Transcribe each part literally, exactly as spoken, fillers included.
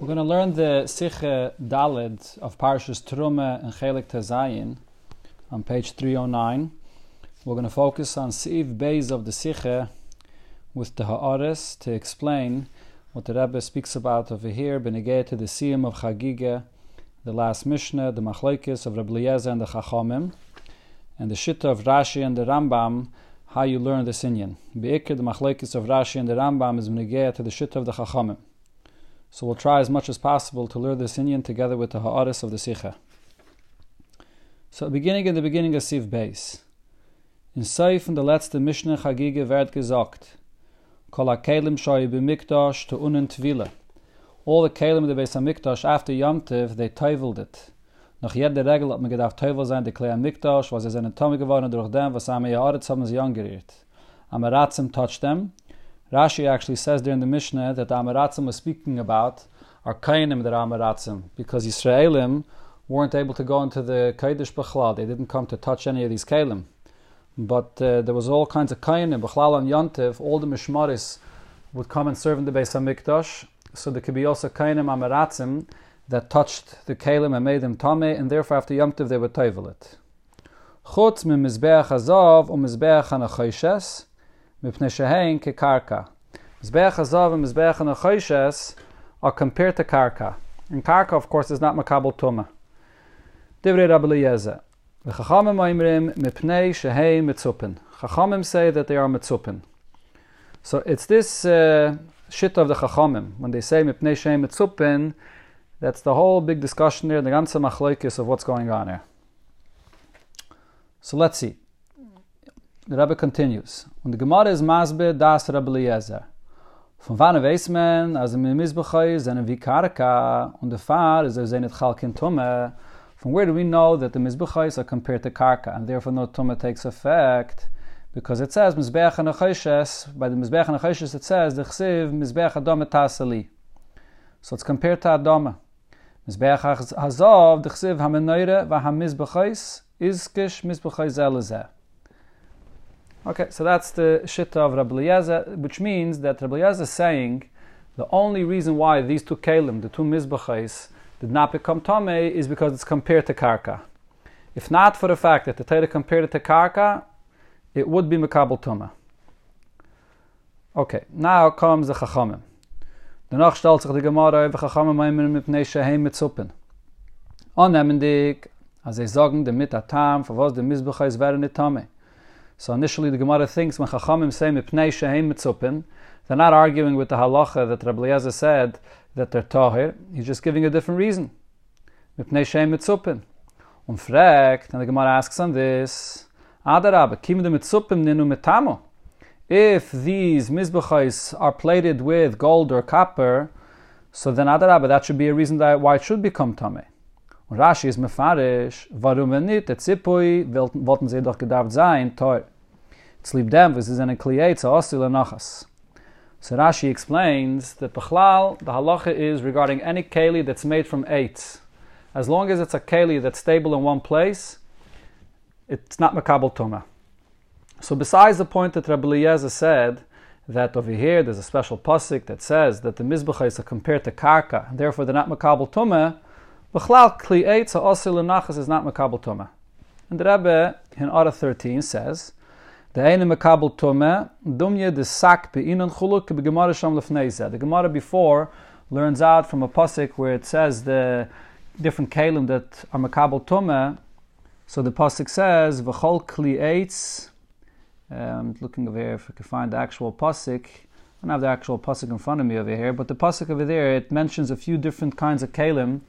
We're going to learn the Siche Daled of Parshas Truma and Chelik Tezayin on page three oh nine. We're going to focus on Siv Beis of the Siche with the Ha'aris to explain what the Rebbe speaks about over here, Benegeh to the Siyum of Chagigah, the last Mishnah, the Machlokes of Rebbe Eliezer and the Chachamim, and the Shitta of Rashi and the Rambam, how you learn this inyan. Be'ikr, the Machlokes of Rashi and the Rambam is Benegeh to the Shitta of the Chachamim. So we'll try as much as possible to learn this inyan together with the Ha'aris of the Sicha. So beginning in the beginning of Siv Beis. In Seif in the letzte Mishnah Chagige werd gesagt, Kol ha-kelim shoyu b'mikdash te'unen t'vila. All the kelim of the Beis HaMikdash after Yom Tiv, they teuvelt it. Nach jeder Regel hat man gedacht, teuvel sein, der Klei HaMikdash, was er seinen Tommy geworden durch dem, was am Ha'aretz haben sie angeriert. Am Ha'aretzim touched them. Rashi actually says there in the Mishnah that the Amaratzim was speaking about are Kainim, the Amaratzim, because Yisraelim weren't able to go into the Kodesh Bechlal. They didn't come to touch any of these Kainim. But uh, there was all kinds of Kainim, Bechlal and Yontiv, all the Mishmaris would come and serve in the Beis HaMikdash. So there could be also Kainim, Amaratzim, that touched the Kainim and made them Tameh, and therefore after Yontiv they would tovel it. Chutz mi Mizbeach Hazav u Mizbeach HaNachoshes, Mipnei shehein kekarka. Mizbeach hazav and mizbeach hanachoishes are compared to karka. And karka, of course, is not makabel tuma. Divrei Rabbi Eliezer. The chachamim oimrim mipnei shehein mitzupin. Chachamim say that they are mitzupin. So it's this uh, shit of the chachamim when they say mipnei shehein mitzupin. That's the whole big discussion there, the ganze machlokes of what's going on here. So let's see. The Rebbe continues. When the Gemara is masbe das Rabbi Eliezer. Von wann weiß man, als im Mizbechoy sind wie Karka und der Fahr ist er seine Chalkin Tumme. From where do we know that the Mizbechoys are compared to Karka and therefore no Tumme takes effect? Because it says Mizbeach HaNachoshes, by the Mizbeach HaNachoshes it says the Chsiv Mizbeach Adome Taseli. So it's compared to Adome. Mizbeach HaZov, the Chsiv HaMenoire, VaHaMizbechoys, Izkish Mizbechoys Elazeh. Okay, so that's the Shitta of Rabbi Eliezer, which means that Rabbi Eliezer is saying the only reason why these two Kalim, the two Mizbechais, did not become Tomei is because it's compared to Karka. If not for the fact that the Torah compared it to Karka, it would be Mekabel Tomei. Okay, now comes the Chachamim. Danach stellt sich die Gemara über Chachamim einmal mit Pnei Sheheim mit Zuppen. Annehmendig, als sie sagen, damit der Tam, für was die Mizbechais wären nicht Tomei. So initially the Gemara thinks when Chachamim say Mipnei Sheheim Mitzupin, they're not arguing with the halacha that Rabbi Eliezer said that they're Tahir, he's just giving a different reason. Mipnei Sheheim Mitzupin. Umfragt, and the Gemara asks on this, Adarab, Kim de Mitzupin Ninu Mitamo. If these Mizbechais are plated with gold or copper, so then Adarab, that should be a reason that why it should become Tameh. Und Rashi ist mefarish, warum wenn nicht, der Zippui, wollten sie doch gedarft sein, teuer. Es lieb dem, weil sie seine Kliet zu Ossila nachas. So Rashi explains that Bechlal, the halacha is regarding any keli that's made from eitz. As long as it's a keli that's stable in one place, it's not makabel tuma. So besides the point that Rabbi Eliezer said, that over here there's a special pasuk that says that the Mizbechais are compared to karka, and therefore they're not makabel tuma, Bechlal Kli'et Ha'osil L'Nachas is not Mekabel Tumah. And the Rebbe in Orah thirteen says, the Eine Mekabel Tumah, Dumye de Sak Be'inon Chuluk Be'Gemara Sham Lefnezeh. The Gemara before learns out from a pasuk where it says the different Kalim that are Mekabel Tumah. So the pasuk says, V'chol Kli'et, I'm looking over here if I can find the actual pasuk. I don't have the actual pasuk in front of me over here, but the pasuk over there, it mentions a few different kinds of Kalim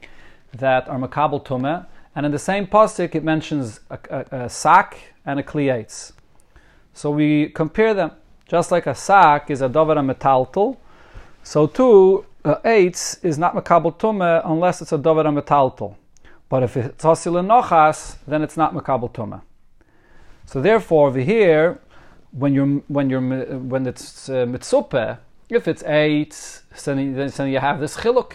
that are makabel tumah, and in the same pasuk it mentions a, a, a sak and a kliyetz. So we compare them, just like a sak is a davar metaltel, so too uh, eitz is not makabel tumah unless it's a davar metaltel. But if it's hasil nochas, then it's not makabel tumah. So therefore, over here, when you're when you're when it's uh, mitzupeh, if it's eitz, then, then you have this chiluk.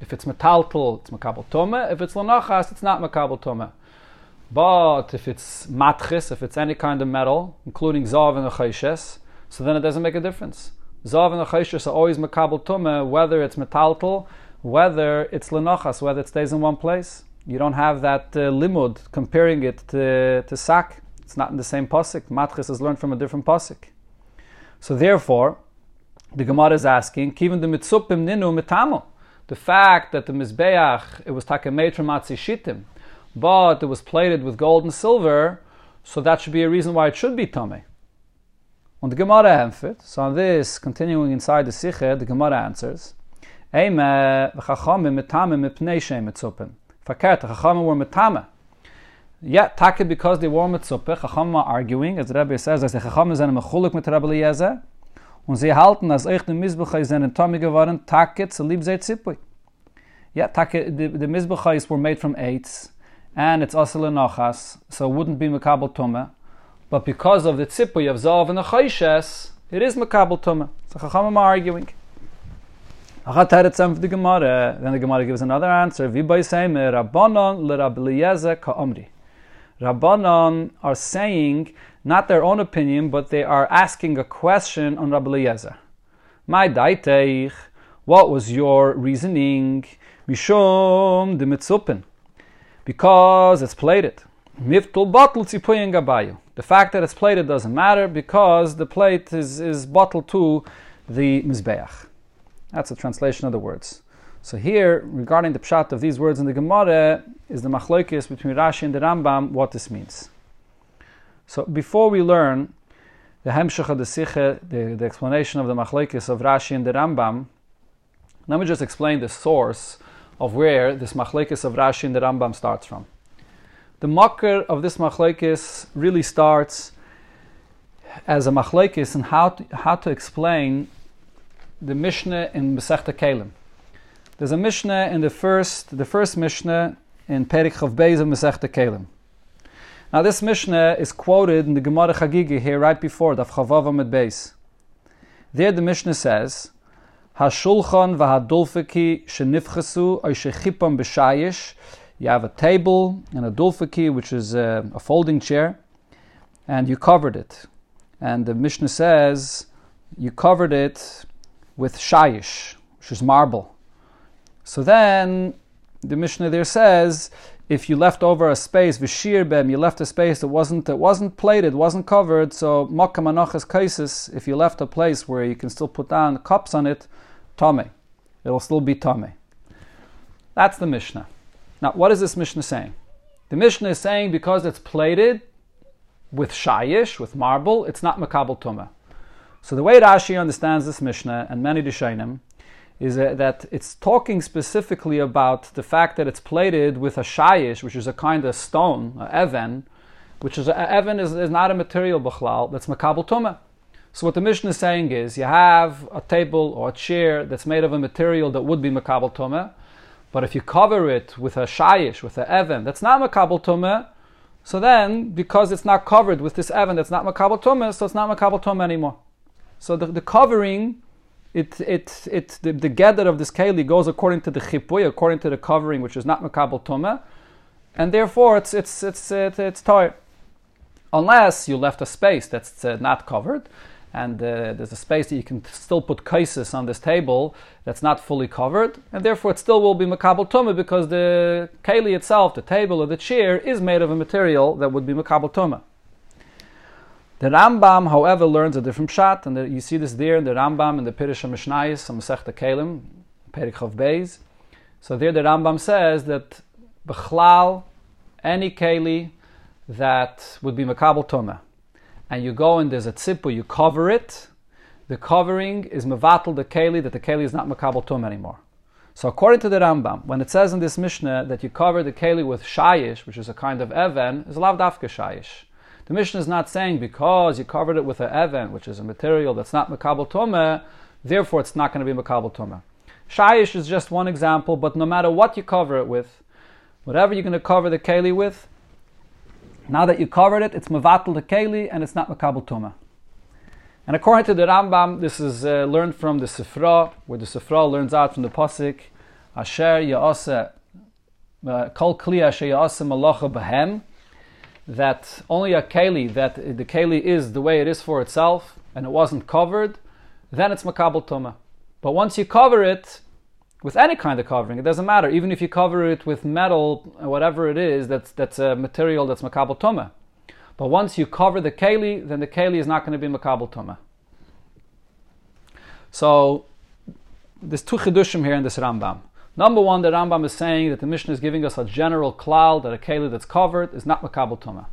If it's metalpul, it's makabel toma. If it's lanachas, it's not makabel toma. But if it's matchis, if it's any kind of metal, including zav and achoshes, so then it doesn't make a difference. Zav and achoshes are always makabel toma, whether it's metalpul whether it's lenachas, whether it stays in one place. You don't have that uh, limud comparing it to, to sak. It's not in the same pasuk. Matchis is learned from a different pasuk. So therefore, the Gemara is asking, "Kiven the mitzupim ninu mitamo." The fact that the mizbeach it was takemet from atzishitim, but it was plated with gold and silver, so that should be a reason why it should be tameh. On the Gemara Hemfit, so on this, continuing inside the Sikha, the Gemara answers, Eime v'chachamim mitamim mipnei sheim mitzupim. Fakert, the chachamim were mitamim. Yet, taket because they were mitzupim, chachamim are arguing, as the Rebbe says, as the chachamim zene mechulik mit Rebbe Eliezer, und sie halten, as eich dem Mizbuchai zene tamim geworden, taket ze lieb zeh tzipui. Yet, taket, the, the Mizbuchais were made from eitz, and it's asel enochas, so it wouldn't be mekabel tumah. But because of the tzipui of zav and the chayshes, it is makabel tumah. So chachamim are arguing. Then the Gemara gives another answer. Rabbanon are saying not their own opinion, but they are asking a question on Rabbi Eliezer. My daiteich, what was your reasoning? Mishum de mitzupin, because it's plated. Miftul bottle tzipuyin gabayu. The fact that it's plated doesn't matter because the plate is, is bottled to the Mizbeach. That's a translation of the words. So here, regarding the pshat of these words in the Gemara, is the machlokes between Rashi and the Rambam, what this means. So before we learn the hemshech of the Sikha, the, the explanation of the machlokes of Rashi and the Rambam, let me just explain the source of where this machlokes of Rashi and the Rambam starts from. The makar of this machlokes really starts as a machlokes in how to, how to explain the Mishnah in Masechta Kelim. There's a Mishnah in the first, the first Mishnah in Perek Chav Beis of Masechta Kelim. Now this Mishnah is quoted in the Gemara Chagiga here right before Daf Chavav Amud Beis. There the Mishnah says, "Hashulchan v'hadulfiki shenifchesu or shechipam b'shayish." You have a table and a dulfiki, which is a, a folding chair, and you covered it. And the Mishnah says you covered it with shayish, which is marble. So then the Mishnah there says if you left over a space, v'shir bem, you left a space that wasn't that wasn't plated, wasn't covered. So makam anoches kaisis, if you left a place where you can still put down cups on it, tameh, it'll still be tameh. That's the Mishnah. Now, what is this Mishnah saying? The Mishnah is saying because it's plated with shayish, with marble, it's not makabel tumah. So the way Rashi understands this Mishnah, and many Rishonim, is that it's talking specifically about the fact that it's plated with a shayish, which is a kind of stone, an even, which is, an even is, is not a material b'chlal, that's makabel tumah. So what the Mishnah is saying is, you have a table or a chair that's made of a material that would be makabel tumah, but if you cover it with a shayish, with an even, that's not makabel tumah. So then, because it's not covered with this even, that's not makabel tumah, so it's not makabel tumah anymore. So the, the covering, it it it the, the gather of this keli goes according to the chipui, according to the covering, which is not makabel tumah, and therefore it's it's it's it's, it's tar, unless you left a space that's uh, not covered. And uh, there's a space that you can still put kaisis on this table that's not fully covered, and therefore it still will be makabel tumah because the keli itself, the table or the chair, is made of a material that would be makabel tumah. The Rambam, however, learns a different pshat, and the, you see this there in the Rambam in the Pirush HaMishnayos on Masechta Kelim, Perek Chav Beis. So there the Rambam says that b'chlal, any keli that would be makabel tumah, and you go and there's a tzipu, you cover it, the covering is mevatel the keli, that the keli is not makabel tumah anymore. So according to the Rambam, when it says in this Mishnah that you cover the keli with shayish, which is a kind of even, it's lav dafka shayish. The Mishnah is not saying because you covered it with an even, which is a material that's not makabel tumah, therefore it's not going to be makabel tumah. Shayish is just one example, but no matter what you cover it with, whatever you're going to cover the keli with, now that you covered it, it's mevatel the keli and it's not makabel tumah. And according to the Rambam, this is uh, learned from the Sifra, where the Sifra learns out from the pasuk, "Asher ya'aseh kol kli asher ya'aseh malacha b'hem," that only a keli, that the keli is the way it is for itself, and it wasn't covered, then it's makabel tumah. But once you cover it, with any kind of covering. It doesn't matter. Even if you cover it with metal, whatever it is, that's that's a material that's makabel tuma. But once you cover the keli, then the keli is not going to be makabel tuma. So there's two chidushim here in this Rambam. Number one, the Rambam is saying that the Mishnah is giving us a general klal that a keli that's covered is not makabel tuma.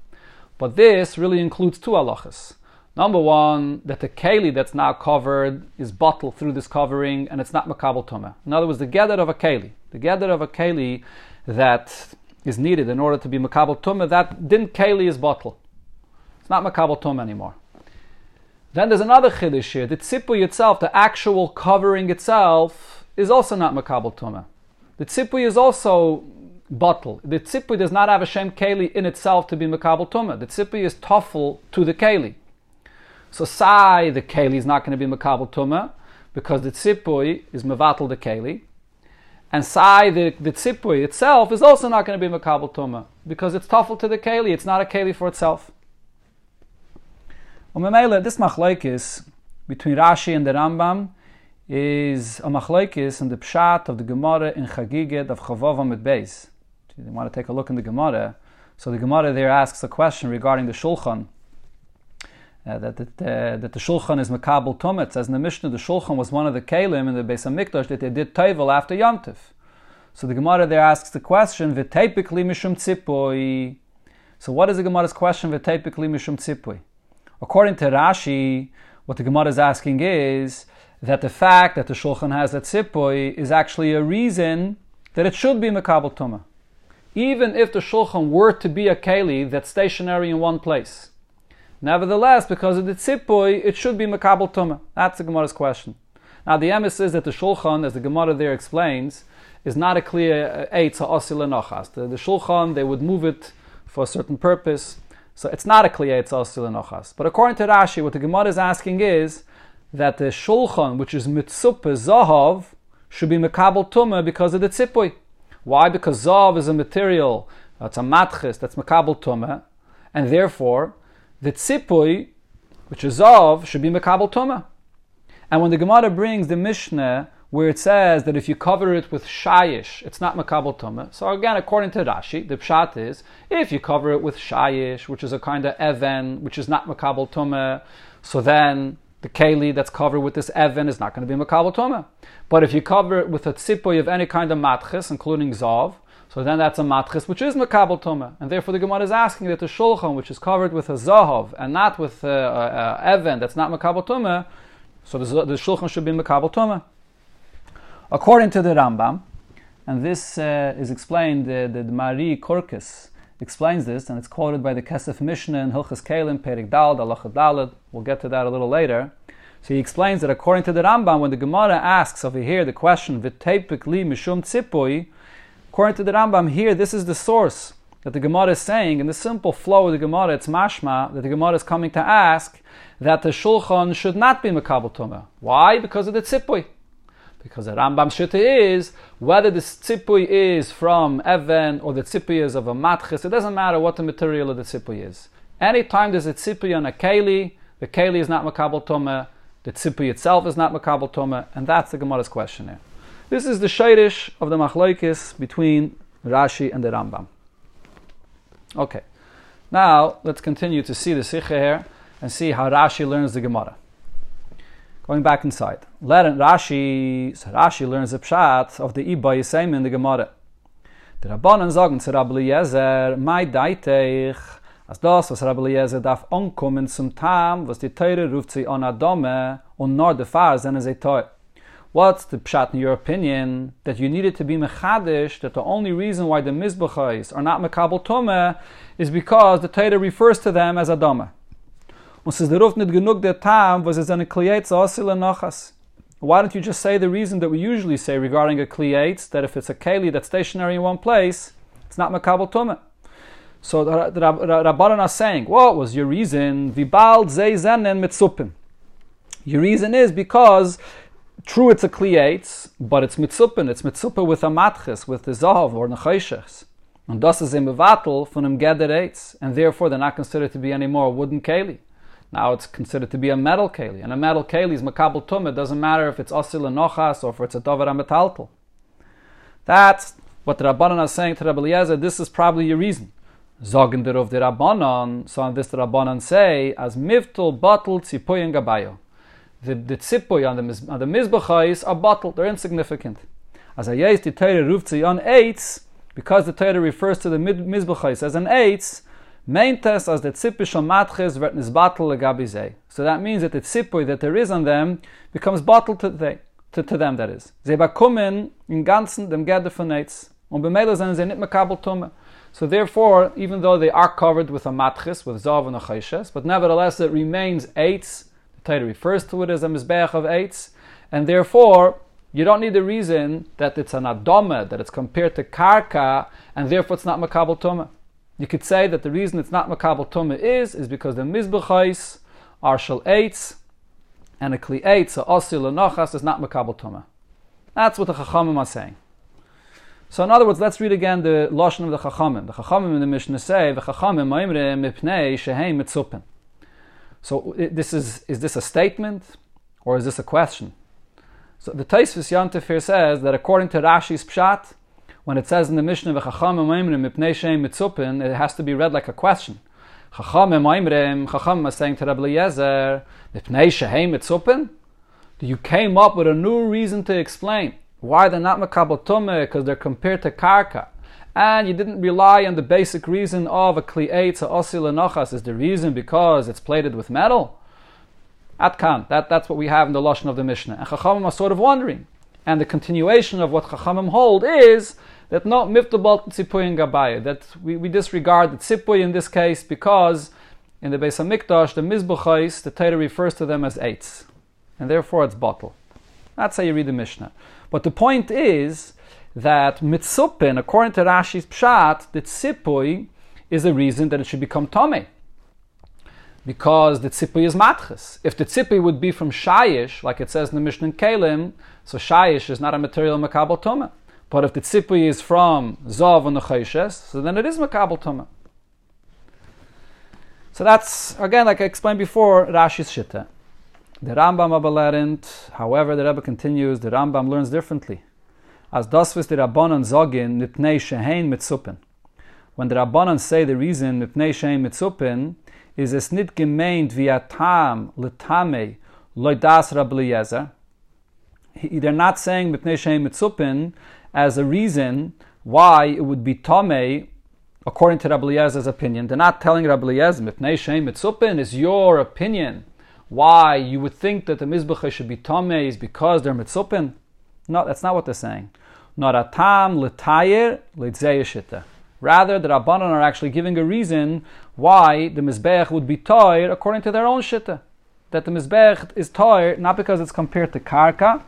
But this really includes two halachas. Number one, that the keli that's now covered is bottled through this covering and it's not makabel tuma. In other words, the gather of a keli, the gather of a keli that is needed in order to be makabel tuma, that din keli is bottled. It's not makabel tuma anymore. Then there's another chiddush here. The tzipui itself, the actual covering itself, is also not makabel tuma. The tzipui is also bottled. The tzipui does not have a shem keli in itself to be makabel tuma. The tzipui is tofel to the keli. So sai, the keli is not going to be makabel tuma because the tzipui is mevatel the keli. And sai, the, the tzipui itself, is also not going to be makabel tuma because it's tofel to the keli. It's not a keli for itself. Umemele, this machlokes between Rashi and the Rambam is a machlokes in the pshat of the Gemara in Chagiget of Chavav Amud Beis. You want to take a look in the Gemara. So the Gemara there asks a question regarding the Shulchan. Uh, that, that, uh, that the Shulchan is Makabel Tumah. It says in the Mishnah, the Shulchan was one of the Kalim in the Beis HaMikdash that they did Teivel after Yom Tov. So the Gemara there asks the question, V'tepikli Mishum Tzipui. So what is the Gemara's question, V'tepikli Mishum Tzipui? According to Rashi, what the Gemara is asking is that the fact that the Shulchan has that tzipui is actually a reason that it should be Makabel Tumah. Even if the Shulchan were to be a keli that's stationary in one place. Nevertheless, because of the tzipui, it should be Makabel Tumah. That's the Gemara's question. Now the emes is that the Shulchan, as the Gemara there explains, is not a clear eitz ha'asi l'nochas. The Shulchan, they would move it for a certain purpose. So it's not a kliyah, it's also l'nochas. But according to Rashi, what the Gemara is asking is that the Shulchan, which is mitzupe zahav, should be mekabel tumah because of the tzipui. Why? Because zahav is a material, it's a matchis, that's mekabel tumah, and therefore the tzipui, which is zahav, should be mekabel tumah. And when the Gemara brings the Mishnah where it says that if you cover it with shayish, it's not makabel tumah. So again, according to Rashi, the pshat is, if you cover it with shayish, which is a kind of even, which is not makabel tumah, so then the keli that's covered with this even is not going to be makabel tumah. But if you cover it with a tzipui of any kind of matchis, including zav, so then that's a matchis, which is makabel tumah. And therefore the Gemara is asking that the shulchan, which is covered with a zahav, and not with an even that's not makabel tumah, so the, the shulchan should be makabel tumah. According to the Rambam, and this uh, is explained, uh, the, the Mari Korkes explains this, and it's quoted by the Kesef Mishnah in Hilchas Kelim, Perik Daled, Halacha Daled. We'll get to that a little later. So he explains that according to the Rambam, when the Gemara asks over here the question, V'tepik li mishum tzipui, according to the Rambam here, this is the source that the Gemara is saying, in the simple flow of the Gemara, it's mashma, that the Gemara is coming to ask that the Shulchan should not be Makabel Tumah. Why? Because of the tzipui. Because the Rambam Shitta is, whether the tzipui is from even or the tzipui is of a matchis, it doesn't matter what the material of the tzipui is. Anytime there's a tzipui on a keli, the keli is not makabel tumah, the tzipui itself is not makabel tumah, and that's the Gemara's question here. This is the shayrish of the machlokes between Rashi and the Rambam. Okay, now let's continue to see the sikha here and see how Rashi learns the Gemara. Going back inside, Rashi, so Rashi learns the pshat of the Iba Yisayim in the Gemara. The Rabbanan sagen zu Rabbi Eliezer, "Mai daiteich, as das, was Rabbi Eliezer darf ankommen zum Tam, was die Teure ruft sie an Adame, und nor the far seinen sie teuer." What's the pshat in your opinion that you needed to be mechadish? That the only reason why the mizbachos are not mekabel tumah is because the Teure refers to them as Adame. Why don't you just say the reason that we usually say regarding a kliyetz, that if it's a keli that's stationary in one place, it's not makabel tumah? So the Rabbanan are saying, what was your reason? Your reason is because, true it's a kliyetz, but it's mitzupin, it's mitzupin with a matchis, with the zahav or nechayshis. And das is a mevatel von dem gederetz, and therefore they're not considered to be any more wooden keli. Now it's considered to be a metal keli, and a metal keli is makabel tumah. It doesn't matter if it's asil and nochas or if it's a davar metaltel. That's what the Rabbanan are saying to Rabbi Eliezer. This is probably your reason. Zogen der of the Rabbanan, so on this the Rabbanan say, as mivtul batel tzipoy and gabayo. The tzipoy on the, the mizbachais are batel, they're insignificant. As ayes the Torah rufzi on eitz, because the Torah refers to the mizbachais as an eitz, maintes as the tzipoy shal matches vert nizbatel legabizeh. So that means that the tzipoy that there is on them becomes batel to them. To, to them, that is. They bakumen in ganzen dem geder von eitz. Und b'meila sind sie nicht mekabel tumme. So therefore, even though they are covered with a matchis, with zav and a chayshes, but nevertheless it remains eitz. The Torah refers to it as a mizbeach of eitz. And therefore, you don't need the reason that it's an adoma, that it's compared to karka, and therefore it's not mekabel tumme. You could say that the reason it's not mekabel tumme is, is because the mizbechais are shel eitz, and a kli eitz, so osil l'nochas is not makabel tumah. That's what the Chachamim are saying. So in other words, let's read again the lashon of the Chachamim. The Chachamim in the Mishnah say, "V'Chachamim ma'imre mipnei shehem mitzupin." So this is is this a statement or is this a question? So the Tosfos Yom Tov here says that according to Rashi's pshat, when it says in the Mishnah "V'Chachamim ma'imre mipnei shehem mitzupin," it has to be read like a question. Chachamim Oimrim, Chachamim is saying to Rabbi Eliezer, Mipnei shehem mitzupin? You came up with a new reason to explain why they're not makabel tumah, because they're compared to karka. And you didn't rely on the basic reason of a kli eitz, a osil l'nochas is the reason because it's plated with metal. At kan, that, that's what we have in the lashon of the Mishnah. And Chachamim are sort of wondering. And the continuation of what Chachamim hold is that no miftobalt tzipoy and gabaya, that we, we disregard the tzipoy in this case because in the Beis Hamikdash, the mizbuchais, the Torah refers to them as eitz, and therefore it's bottle. That's how you read the Mishnah. But the point is that mitzupin, according to Rashi's pshat, the tzipoy is the reason that it should become tomei, because the tzipoy is matches. If the tzipoy would be from shayish, like it says in the Mishnah in Kalim, so shayish is not a material makabel tumah. But if the tzipoy is from zav and the chayshes, so then it is makabel tumah. So that's, again, like I explained before, Rashi's shitta. The Rambam abalerent, however, the Rebbe continues, the Rambam learns differently. As dasvis the Rabbanan zogin, mipnei shehein mitzupin. When the Rabbanan say the reason, mipnei shehein mitzupin, is es nit gemeint via tam l'tamei loidas Rabbi Eliezer. They're not saying mipnei shehein mitzupin as a reason why it would be Tomei, according to Rabbi Eliezer's opinion. They're not telling Rabbi Eliezer, Mipnei Shehem Mitzupin is your opinion. Why you would think that the Mizbecha should be Tomei is because they're Mitzupin. No, that's not what they're saying. Naratam l'tayir l'tzeyeshita. Rather, the Rabbanan are actually giving a reason why the Mizbech would be Toir according to their own Shitta. That the Mizbech is Toir not because it's compared to Karka,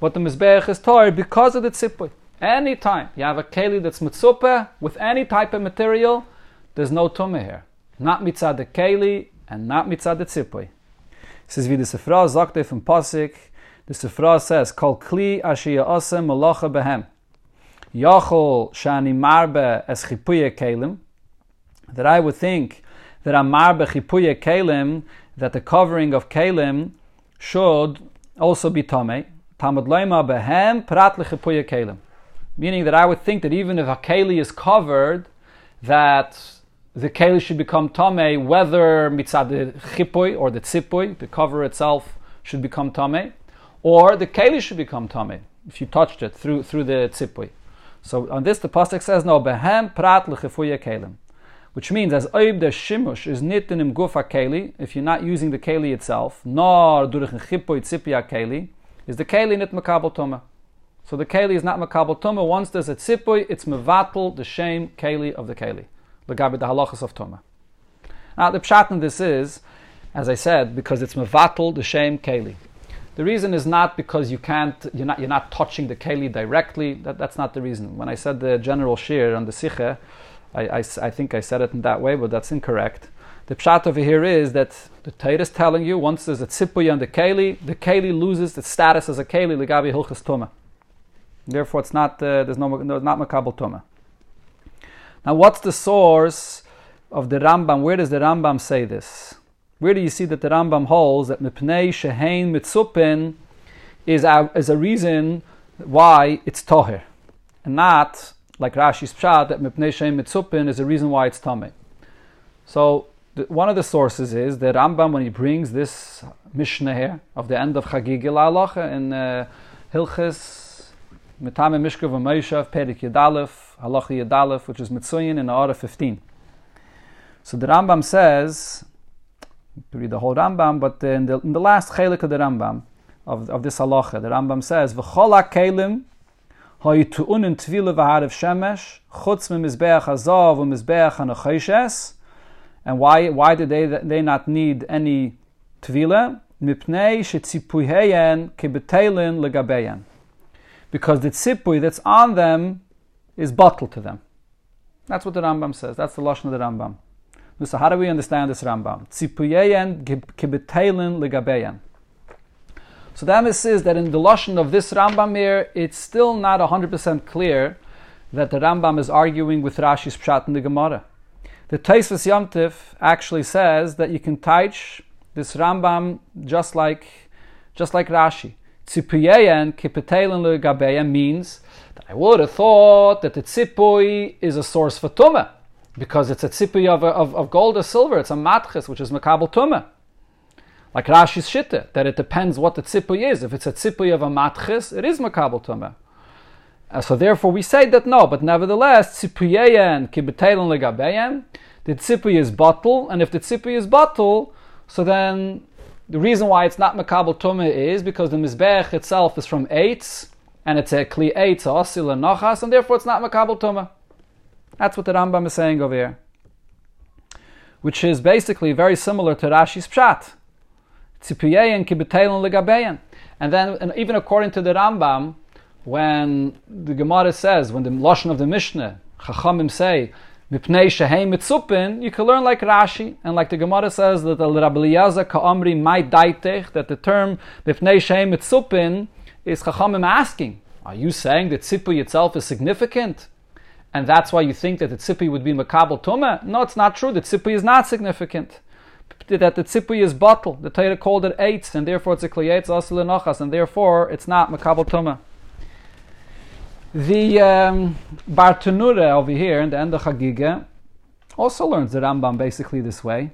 but the Mizbeach is Torah because of the tzipoy. Any time you have a keli that's mitzupah with any type of material, there's no tumah here. Not mitzad the keli and not mitzad the tzipoy. This is wie the Sefra Zakte from Pasik. The Sefra says, Kol kli ashiya asem malacha behem. Yachol shani marbe es chipuye kelim. That I would think that a marbe chipuye kelim, that the covering of kelim should also be tumah. Meaning that I would think that even if a keli is covered, that the keli should become tomei, whether mitzad the chipoy or the tzipoy, the cover itself should become tomei, or the keli should become tomei if you touched it through through the tzipoy. So on this the pasuk says no behem prat lechipuye kelim, which means as oib the shimush is nit in im gufa keli, if you're not using the keli itself, nor durch chipoy tzipoy keli. Is the keli nit makabel tumah? So the keli is not makabel tumah. Once there's a tzipoy, it's mevatel the shame keli of the keli. L'gabe the halachas of tumah. Now the pshat in this is, as I said, because it's mevatel the shame keli. The reason is not because you can't, you're not, you're not touching the keli directly. That, that's not the reason. When I said the general shir on the sicha, I, I, I think I said it in that way, but that's incorrect. The pshat over here is that the Torah is telling you once there's a tzipoy on the keli, the keli loses its status as a keli legabi hilchas tumah. Therefore, it's not uh, there's no, no not makabel tumah. Now, what's the source of the Rambam? Where does the Rambam say this? Where do you see that the Rambam holds that mipnei shehein mitzupin is a, is a reason why it's toher? and not like Rashi's pshat that mipnei sheim mitzupin is a reason why it's tamei. So the, one of the sources is that Rambam, when he brings this Mishnah here of the end of Chagigah La'alacha in uh, Hilchis Mitamei Mishka V'Moshav Perik Yud Aleph Halacha Yud Aleph, which is Mitzuyin in Aara fifteen. So the Rambam says, to read the whole Rambam, but in the, in the last chelik of the Rambam, of, of this halacha, the Rambam says, V'chol ha'kelim ha'yitu'unin tvila v'harav shemesh chutz me'mizbeach hazov u'mizbeach ha'nechoshes. And why why did they they not need any tvila? Mipnei she'tzipuiheyen kebetelin legabeyen. Because the tzipui that's on them is bottled to them. That's what the Rambam says. That's the lashon of the Rambam. So how do we understand this Rambam? Tzipuyeyen kebetelin legabeyen. So the emphasis is that in the lashon of this Rambam here, it's still not one hundred percent clear that the Rambam is arguing with Rashi's pshat in the Gemara. The Tosfos Yom Tov actually says that you can teach this Rambam just like, just like Rashi. Tzipuyeyen kebetelin legabeyen means that I would have thought that the tzipui is a source for tumah, because it's a tzipui of, of, of gold or silver. It's a matches, which is makabel tumah. Like Rashi's shitta, that it depends what the tzipui is. If it's a tzipui of a matches, it is makabel tumah. Uh, so therefore we say that no, but nevertheless, tzipuyeyen kibetelin legabeyen, the tzipui is bottle, and if the tzipui is bottle, so then the reason why it's not makabel tumah is because the mizbech itself is from eitz, and it's a kli eitz, a osil and nachas, and therefore it's not makabel tumah. That's what the Rambam is saying over here, which is basically very similar to Rashi's pshat, tzipuyeyen kibetelin legabeyen. And then, and even according to the Rambam, when the Gemara says, when the lashon of the Mishnah, Chachamim say, mipnei shehem mitzupin, you can learn like Rashi, and like the Gemara says that the Rabbi Eliezer ka'amri mai daitech, that the term mipnei shehem mitzupin is Chachamim asking, are you saying that tzipui itself is significant? And that's why you think that the tzipui would be makabel tumah? No, it's not true. The tzipui is not significant. That the tzipui is bottle. The Torah called it eitz, and therefore it's a kli eitz asur l'nochas, and therefore it's not makabel tumah. The um, Bar Tanura over here in the end of Chagigah also learns the Rambam basically this way,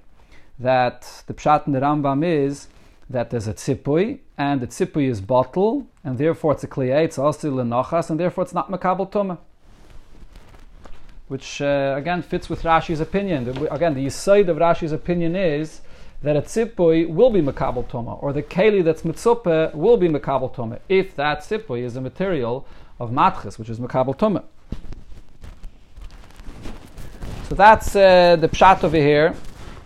that the pshat in the Rambam is that there's a tzipui, and the tzipui is bottle, and therefore it's a kli eitz asur l'nochas, and therefore it's not makabel tumah. Which uh, again fits with Rashi's opinion. The, again, the yesod of Rashi's opinion is that a tzipui will be makabel tumah, or the keli that's mitzupe will be makabel tumah, if that tzipui is a material of matches, which is makabel tumah. So that's uh, the pshat over here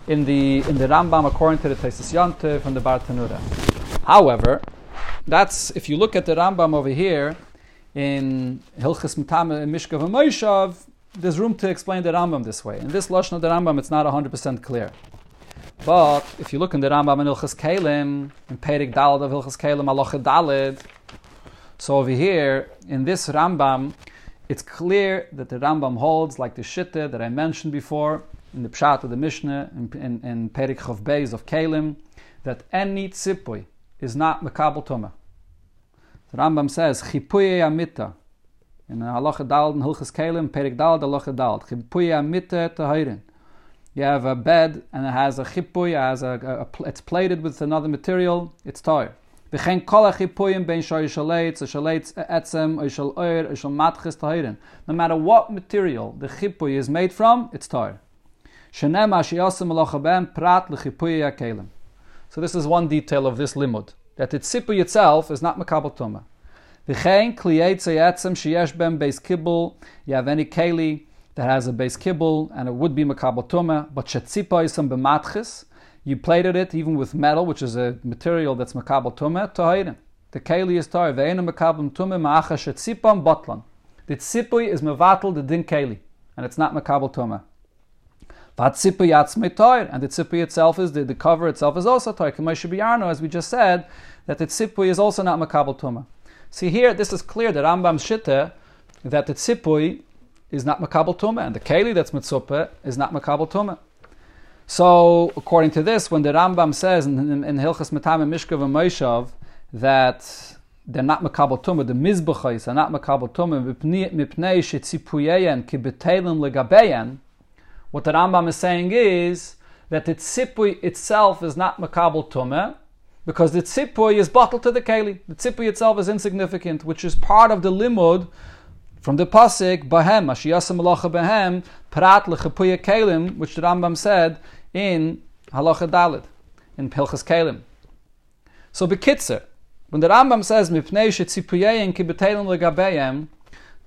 in the in the Rambam according to the Tosfos Yom Tov from the Bar Tanura. However, that's if you look at the Rambam over here in Hilchis Mitamei Mishka V'Moshav, there's room to explain the Rambam this way. In this lashon of the Rambam, it's not one hundred percent clear. But if you look in the Rambam in Hilchis Kelim, in Perek Daled of Hilchis Kelim, Halacha Daled, so over here, in this Rambam, it's clear that the Rambam holds, like the Shittah that I mentioned before, in the Pshat of the Mishnah, in, in, in Perek Chav Beis of Kelim, that any tzipui is not makabel tumah. The Rambam says, Chipuyei Amita, in Halacha Daled and Hilchis Kelim, Perek Daled, Halacha Daled, Chipuyei Amita Tahirin. You have a bed and it has a chipuy, it has a, a, a, it's plated with another material, it's tahir. V'chein kol hachipuyim ben shor yishaleitz, yishaleitz etzem, yishal oir, yishal matches tahirin. No matter what material the chipuy is made from, it's tahir. Shenem ha'shiyosem alochabem prat l'chipuyei ha'kelim. So this is one detail of this limud, that the tzipuy itself is not makabel tumah. V'chein kliyetze etzem sheyesh ben beis kibul, you have any keli that has a base kibul, and it would be makabel tumah, but shetzipoi some b'matches, you plated it even with metal, which is a material that's makabel tumah, toheirin. The keli is toheirin, ve'ena makabel tumah ma'acha shetzipam botlan. The tzipui is mevatel the din keli, and it's not makabel tumah. V'atzipui atzmei toheirin, and the tzipui itself is, the, the cover itself is also toheirin. K'moshe b'yarnu, as we just said, that the tzipui is also not makabel tumah. See here, this is clear, that Rambam's shittah, that the tzipui is not makabel tumah, and the keli that's mitzupe is not makabel tumah. So, according to this, when the Rambam says in, in, in Hilchis Mitamei Mishka V'Moshav that they're not makabel tumah. The mizbachos are not makabel tumah mipnei shetzipuyeyen ki b'teilim legabeyen. What the Rambam is saying is that the tzipui itself is not makabel tumah, because the tzipui is bottled to the keli. The tzipui itself is insignificant, which is part of the limud from the pasuk bahem ashiyasam malacha bahem prat lechipuye kelim, which the Rambam said in halacha dalid in Pilchas Kelim. So b'kitzer, when the Rambam says mipnei shetzipuyein ki b'teilim legabeyem,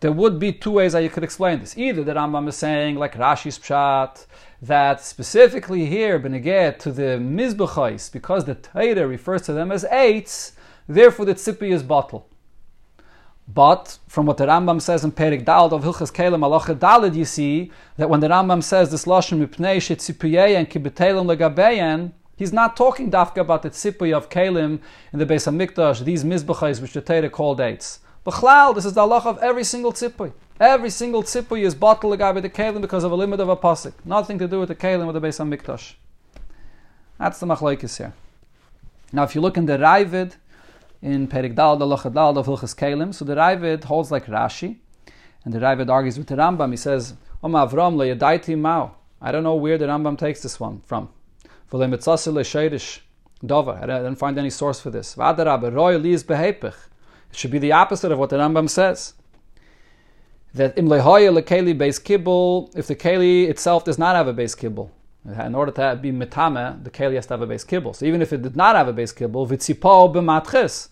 there would be two ways that you could explain this. Either the Rambam is saying, like Rashi's pshat, that specifically here beneged to the mizbachos, because the Torah refers to them as eitz, therefore the tzipi is bottle. But from what the Rambam says in Perek Daled of Hilchas Kelim Halacha Daled, you see that when the Rambam says this lashon mipnei shetzipuyein ki b'teilim legabeyen, he's not talking dafka about the tzipui of kelim in the Beis Hamikdash, these mizbachos which the Torah called eitz. B'chlal, this is the halacha of every single tzipui. Every single tzipui is bottled agabe the kelim because of a limit of a pasuk. Nothing to do with the kelim or the Beis Hamikdash. That's the machlokes here. Now, if you look in the Ravid in Perek Daled Halacha Daled of Hilchas Kelim, so the Ravid holds like Rashi, and the Ravid argues with the Rambam. He says, "Oma Avram le'yadaiti mao." I don't know where the Rambam takes this one from. I didn't find any source for this. It should be the opposite of what the Rambam says. That im lehoya lekeli beis kibul, if the keli itself does not have a beis kibul, in order to be metame, the keli has to have a beis kibul. So even if it did not have a beis kibul, vitzipo b'matchis,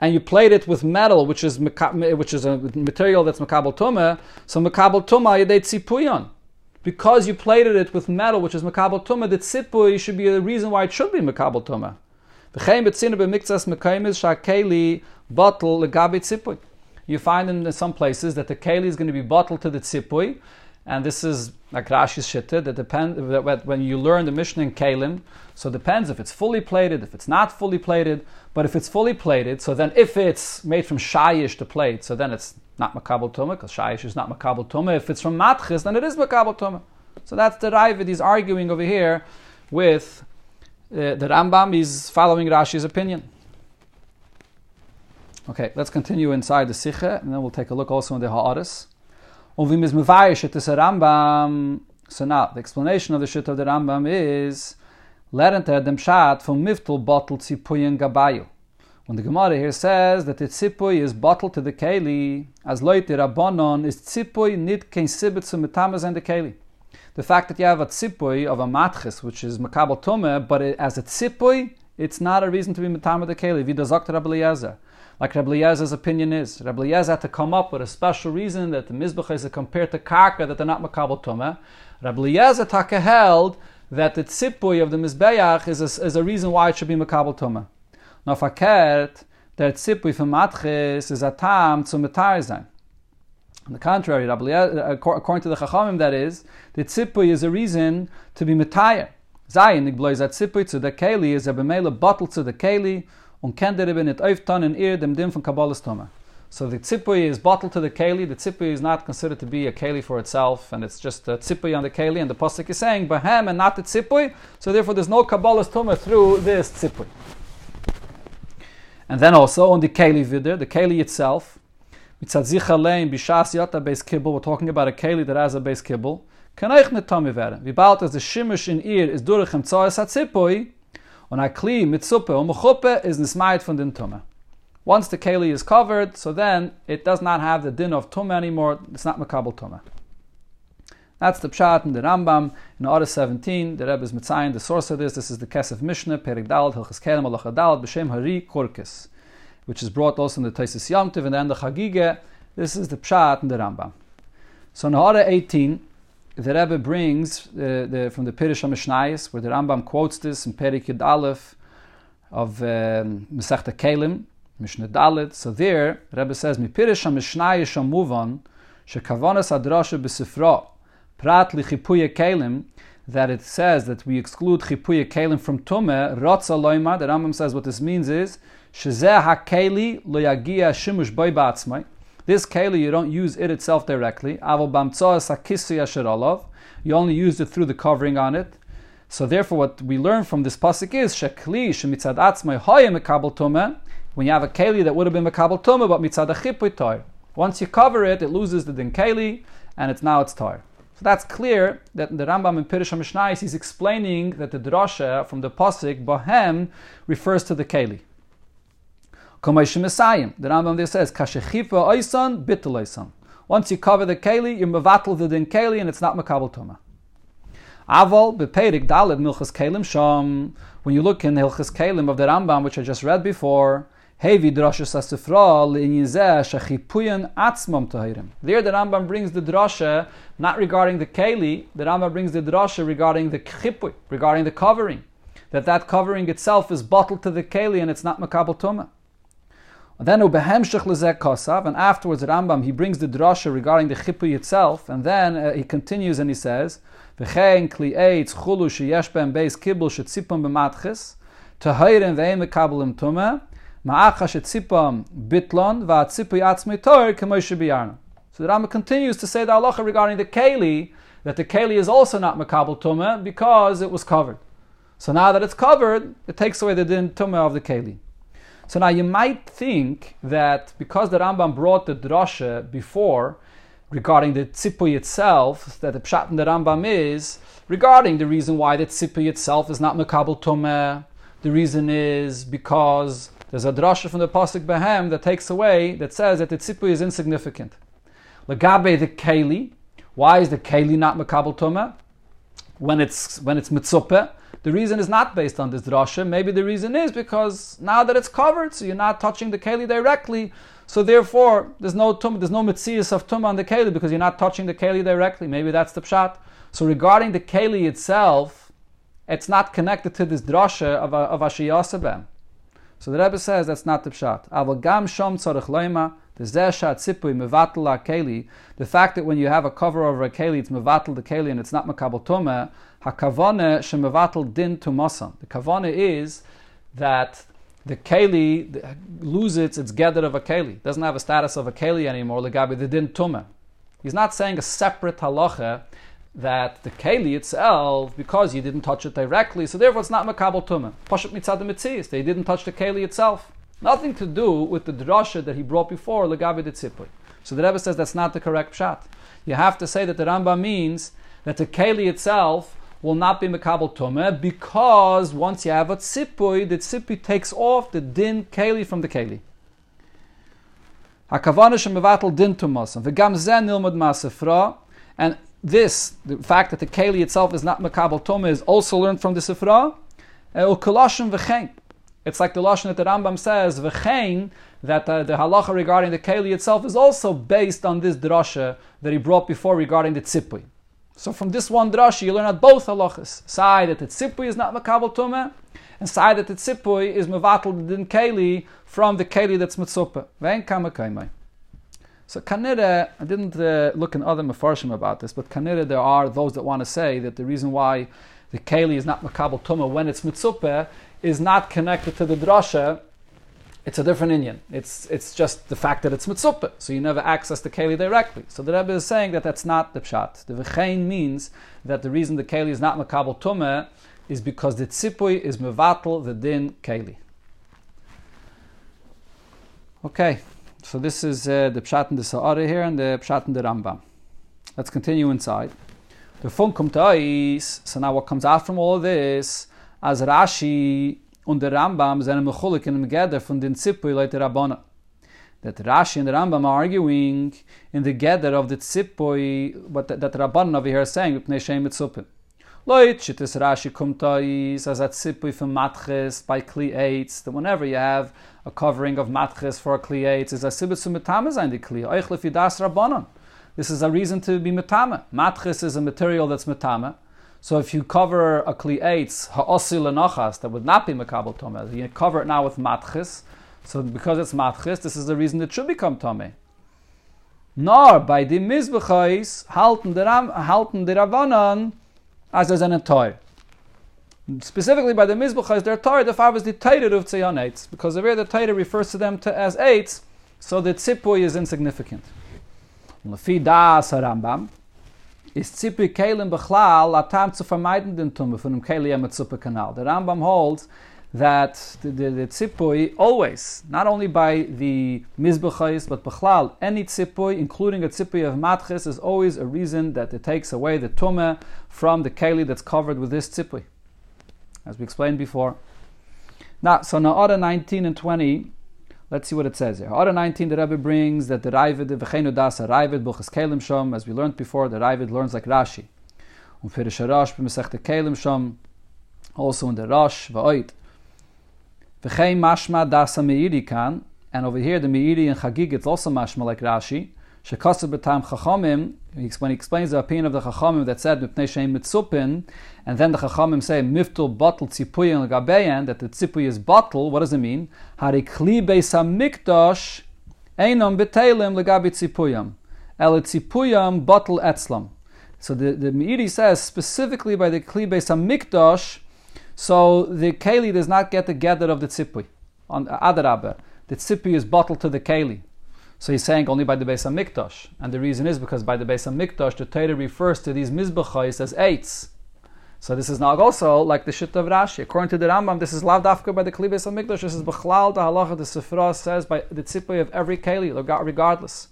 and you plate it with metal, which is which is a material that's makabel tumah, so makabel tumah yedei tzipuyon. Because you plated it with metal, which is makabel tumah, the tzipui should be the reason why it should be makabel tumah. You find in some places that the keli is going to be bottled to the tzipui, and this is like Rashi's shittah, that depend that when you learn the Mishnah in Kelim, so it depends if it's fully plated, if it's not fully plated. But if it's fully plated, so then if it's made from shayish to plate, so then it's not makabel tumah, because shayish is not makabel tumah. If it's from matchis, then it is makabel tumah. So that's the Ravid. He's arguing over here with uh, the Rambam. He's following Rashi's opinion. Okay, let's continue inside the Sicha, and then we'll take a look also in the Ha'aris. So now the explanation of the Shit of the Rambam is Lerenter dem Shat from Miftul bottle Tzipui and Gabayu. When the Gemara here says that the Tzipui is bottled to the Keli, as Loiti Rabbanon is Tzipui nit kein sibit to metamas and the Keli. The fact that you have a Tzipui of a Matchis, which is Makabel Tumah, but it, as a Tzipui, it's not a reason to be metamah the Keli. Vida Zokta Rabbi Eliezer. Like Rabbi Eliezer's opinion is, Rabbi Eliezer had to come up with a special reason that the mizbachos are compared to karka, that they're not makabel tumah. Rabbi Eliezer taka held that the tzipui of the mizbeach is a, is a reason why it should be makabel tumah. Now fakert, the tzipui from matchis is a tam to metar zayin. On the contrary, Rabbi Eliezer, according to the Chachamim, that is, the tzipui is a reason to be metar zayin. Nigbloiz at tzipui to the keli is a b'meila bottle to the keli. So the tzipui is bottled to the keli. The tzipui is not considered to be a keli for itself, and it's just a tzipui on the keli, and the pasuk is saying bahem and not the tzipui, so therefore there's no kabbalas tumah through this tzipui. And then also on the keli vider, the keli itself, we're talking about a keli that has a base kibble. Vibalt as the shimish in ir is durchem tzoyas hatzipui. On a kli mitzuppe umechuppe is nismayit from din tumah. Once the keli is covered, so then it does not have the din of tumah anymore. It's not makabel tumah. That's the pshat in the Rambam in Order seventeen. The Rebbe is mitzayin the source of this. This is the Kesef Mishnah Perek Daled Hilchas Kelim Halacha Daled b'shem Hari Korkis, which is brought also in the Tosfos Yom Tov and then the Chagigah. This is the pshat in the Rambam. So in Order eighteen. The Rebbe brings uh, the, from the Pirush HaMishnayos, where the Rambam quotes this in Perek Yud Aleph of Masechta um, Kelim, Mishnah Dalet. So there, Rebbe says, "Mi Pirush HaMishnayos hamuvan shekavonas hadrasha b'sifra prat lichipuye kelim," that it says that we exclude chipuye kelim from tumah. Rotza loyma. The Rambam says what this means is shezeh hakeli lo yagia shimush boi ba'atzmai. This keli, you don't use it itself directly. You only used it through the covering on it. So therefore, what we learn from this pasuk is when you have a keli that would have been mekabel tumah, but mitzad achipui tar. Once you cover it, it loses the din keli, and it's now it's tar. So that's clear that the Rambam in Pirush HaMishnayis is explaining that the drasha from the pasuk bohem refers to the keli. The Rambam there says kashechifa oisan bitul oisan. Once you cover the keli, you mevatel the din keli, and it's not mekabel tumah. Aval bepeirik daled milchas kelim sham. When you look in Hilchas Kelim of the Rambam, which I just read before. There the Rambam brings the drasha not regarding the keli, the Rambam brings the drasha regarding the chipui, regarding the covering. That that covering itself is bottled to the keli and it's not makabel tumah. Then and afterwards the Rambam, he brings the drasha regarding the chipui itself, and then uh, he continues and he says, So the Rambam continues to say the halacha regarding the keli, that the keli is also not makabel tumah because it was covered. So now that it's covered, it takes away the din tumah of the keli. So now you might think that because the Rambam brought the drasha before regarding the tzipui itself, that the pshat in the Rambam is regarding the reason why the tzipui itself is not makabel tumah. The reason is because there's a drasha from the pasuk behem that takes away, that says that the tzipui is insignificant. Legabe the keli, why is the keli not makabel tumah when it's when it's mitzupeh? The reason is not based on this drasha. Maybe the reason is because now that it's covered, so you're not touching the keli directly. So therefore, there's no tum, there's no mitzias of tumah on the keli because you're not touching the keli directly. Maybe that's the pshat. So regarding the keli itself, it's not connected to this drasha of of Ashiyasa B'hem. So the Rebbe says that's not the pshat. The fact that when you have a cover over a keli, it's mevatel the keli and it's not makabel tumah. Hakavane shemevatel din tumasam. The kavane is that the keli loses its gather of a keli. It doesn't have a status of a keli anymore. Legabi the din tumah. He's not saying a separate halacha that the keli itself, because you didn't touch it directly, so therefore it's not makabel tumah. Pashat mitzad mitzias, they didn't touch the keli itself. Nothing to do with the drasha that he brought before, legabe de tzipui. So the Rebbe says that's not the correct pshat. You have to say that the Rambam means that the keli itself will not be makabel tumah, because once you have a tzipui, the tzipui takes off the din keli from the keli. Hakavana shemavatl din tumasam v'gam zeh nilmud ma'asifra. And this, the fact that the keli itself is not makabel tumah, is also learned from the Sifra. It's like the lashon that the Rambam says, v'chein, that uh, the halacha regarding the keli itself is also based on this drasha that he brought before regarding the tzipui. So from this one drasha, you learn at both halachas. Say that the tzipui is not makabel tumah, and say that the tzipui is mevatel din keli from the keli that's mitzupeh. V'ein kama kaimai. So kanira, I didn't uh, look in other mefarshim about this, but kanira there are those that want to say that the reason why the keli is not makabel tumah when it's mitzupeh is not connected to the drasha. It's a different inyan. It's it's just the fact that it's mitzupeh, so you never access the keli directly. So the Rebbe is saying that that's not the pshat. The v'chein means that the reason the keli is not makabel tumah is because the tzipui is mevatel the din keli. Okay. So this is uh, the pshat in the Sa'ara here and the pshat in the Rambam. Let's continue inside. The funkum ta'is. So now what comes out from all of this, as Rashi und der Rambam sind mechulik in the von den Tzipui leiter Rabbana. That Rashi and the Rambam are arguing in the gather of the Tzipui, but that, that Rabbanan over here is saying Ipnei Shem Mitzupin. Leut shitis Rashi kum ta'is as a Tzipui from matches by kli eitz. That whenever you have a covering of matches for a kli eitz is a sibit zu metame zayin the kli. Oich lefi das Rabbanan. This is a reason to be metame. Matches is a material that's metame. So if you cover a kli eitz ha'osil lenachas that would not be makabel tumah, you cover it now with matches. So because it's matches, this is the reason it should become tumah. Nor by the mizbechais halten the ram halten the Rabbanan as there's an toy. Specifically by the Mizbuchas, their Torah, the Fav is the Torah of Tzion Eitz, because the way the Torah refers to them to, as Eitz, so the Tzipui is insignificant. Lefi das Rambam, is Tzipui Kelim Bechlal, atam zu vermeiden den Tumah, von dem Kelim Tzupah Kanal. The Rambam holds that the, the, the tzipui always, not only by the mizbechais, but bechlal, any tzipui, including a tzipui of matches, is always a reason that it takes away the tumah from the keli that's covered with this tzipui, as we explained before. Now, so now order nineteen and twenty, let's see what it says here. Order nineteen, the Rebbe brings that the Ravid, the V'cheinu das, a Ravid, Buches Kelim Shom, as we learned before, the Ravid learns like Rashi. Um Pirish HaRosh, B'mesech Kelim Shom, also in the Rosh, V'oit. V'chein mashma das ha-meiri kan, and over here the Meiri and Chagig, it's also mashma like Rashi. Shekosser b'tam chachamim, when he explains the opinion of the chachamim that said mipnei she'im mitzupin, and then the chachamim say miftul batel tzipuyin l'gabeyan, that the tzipuy is batel. What does it mean? Harikli beis hamikdash einam b'teilim l'gabe tzipuyam el tzipuyam batel etzlam. So the the Meiri says specifically by the kli beis hamikdash, so the keli does not get the gather of the tzipuy. On adarabah, the tzipuy is batel to the keli. So he's saying only by the Beis HaMikdash. And the reason is because by the Beis HaMikdash, the Torah refers to these Mizbechais as Eitz. So this is not also like the Shitta of Rashi. According to the Rambam, this is Lav Dafka by the Kli Beis HaMikdash. This is Bechlal, the Halacha, the Sifra says by the Tzipui of every Keli, regardless.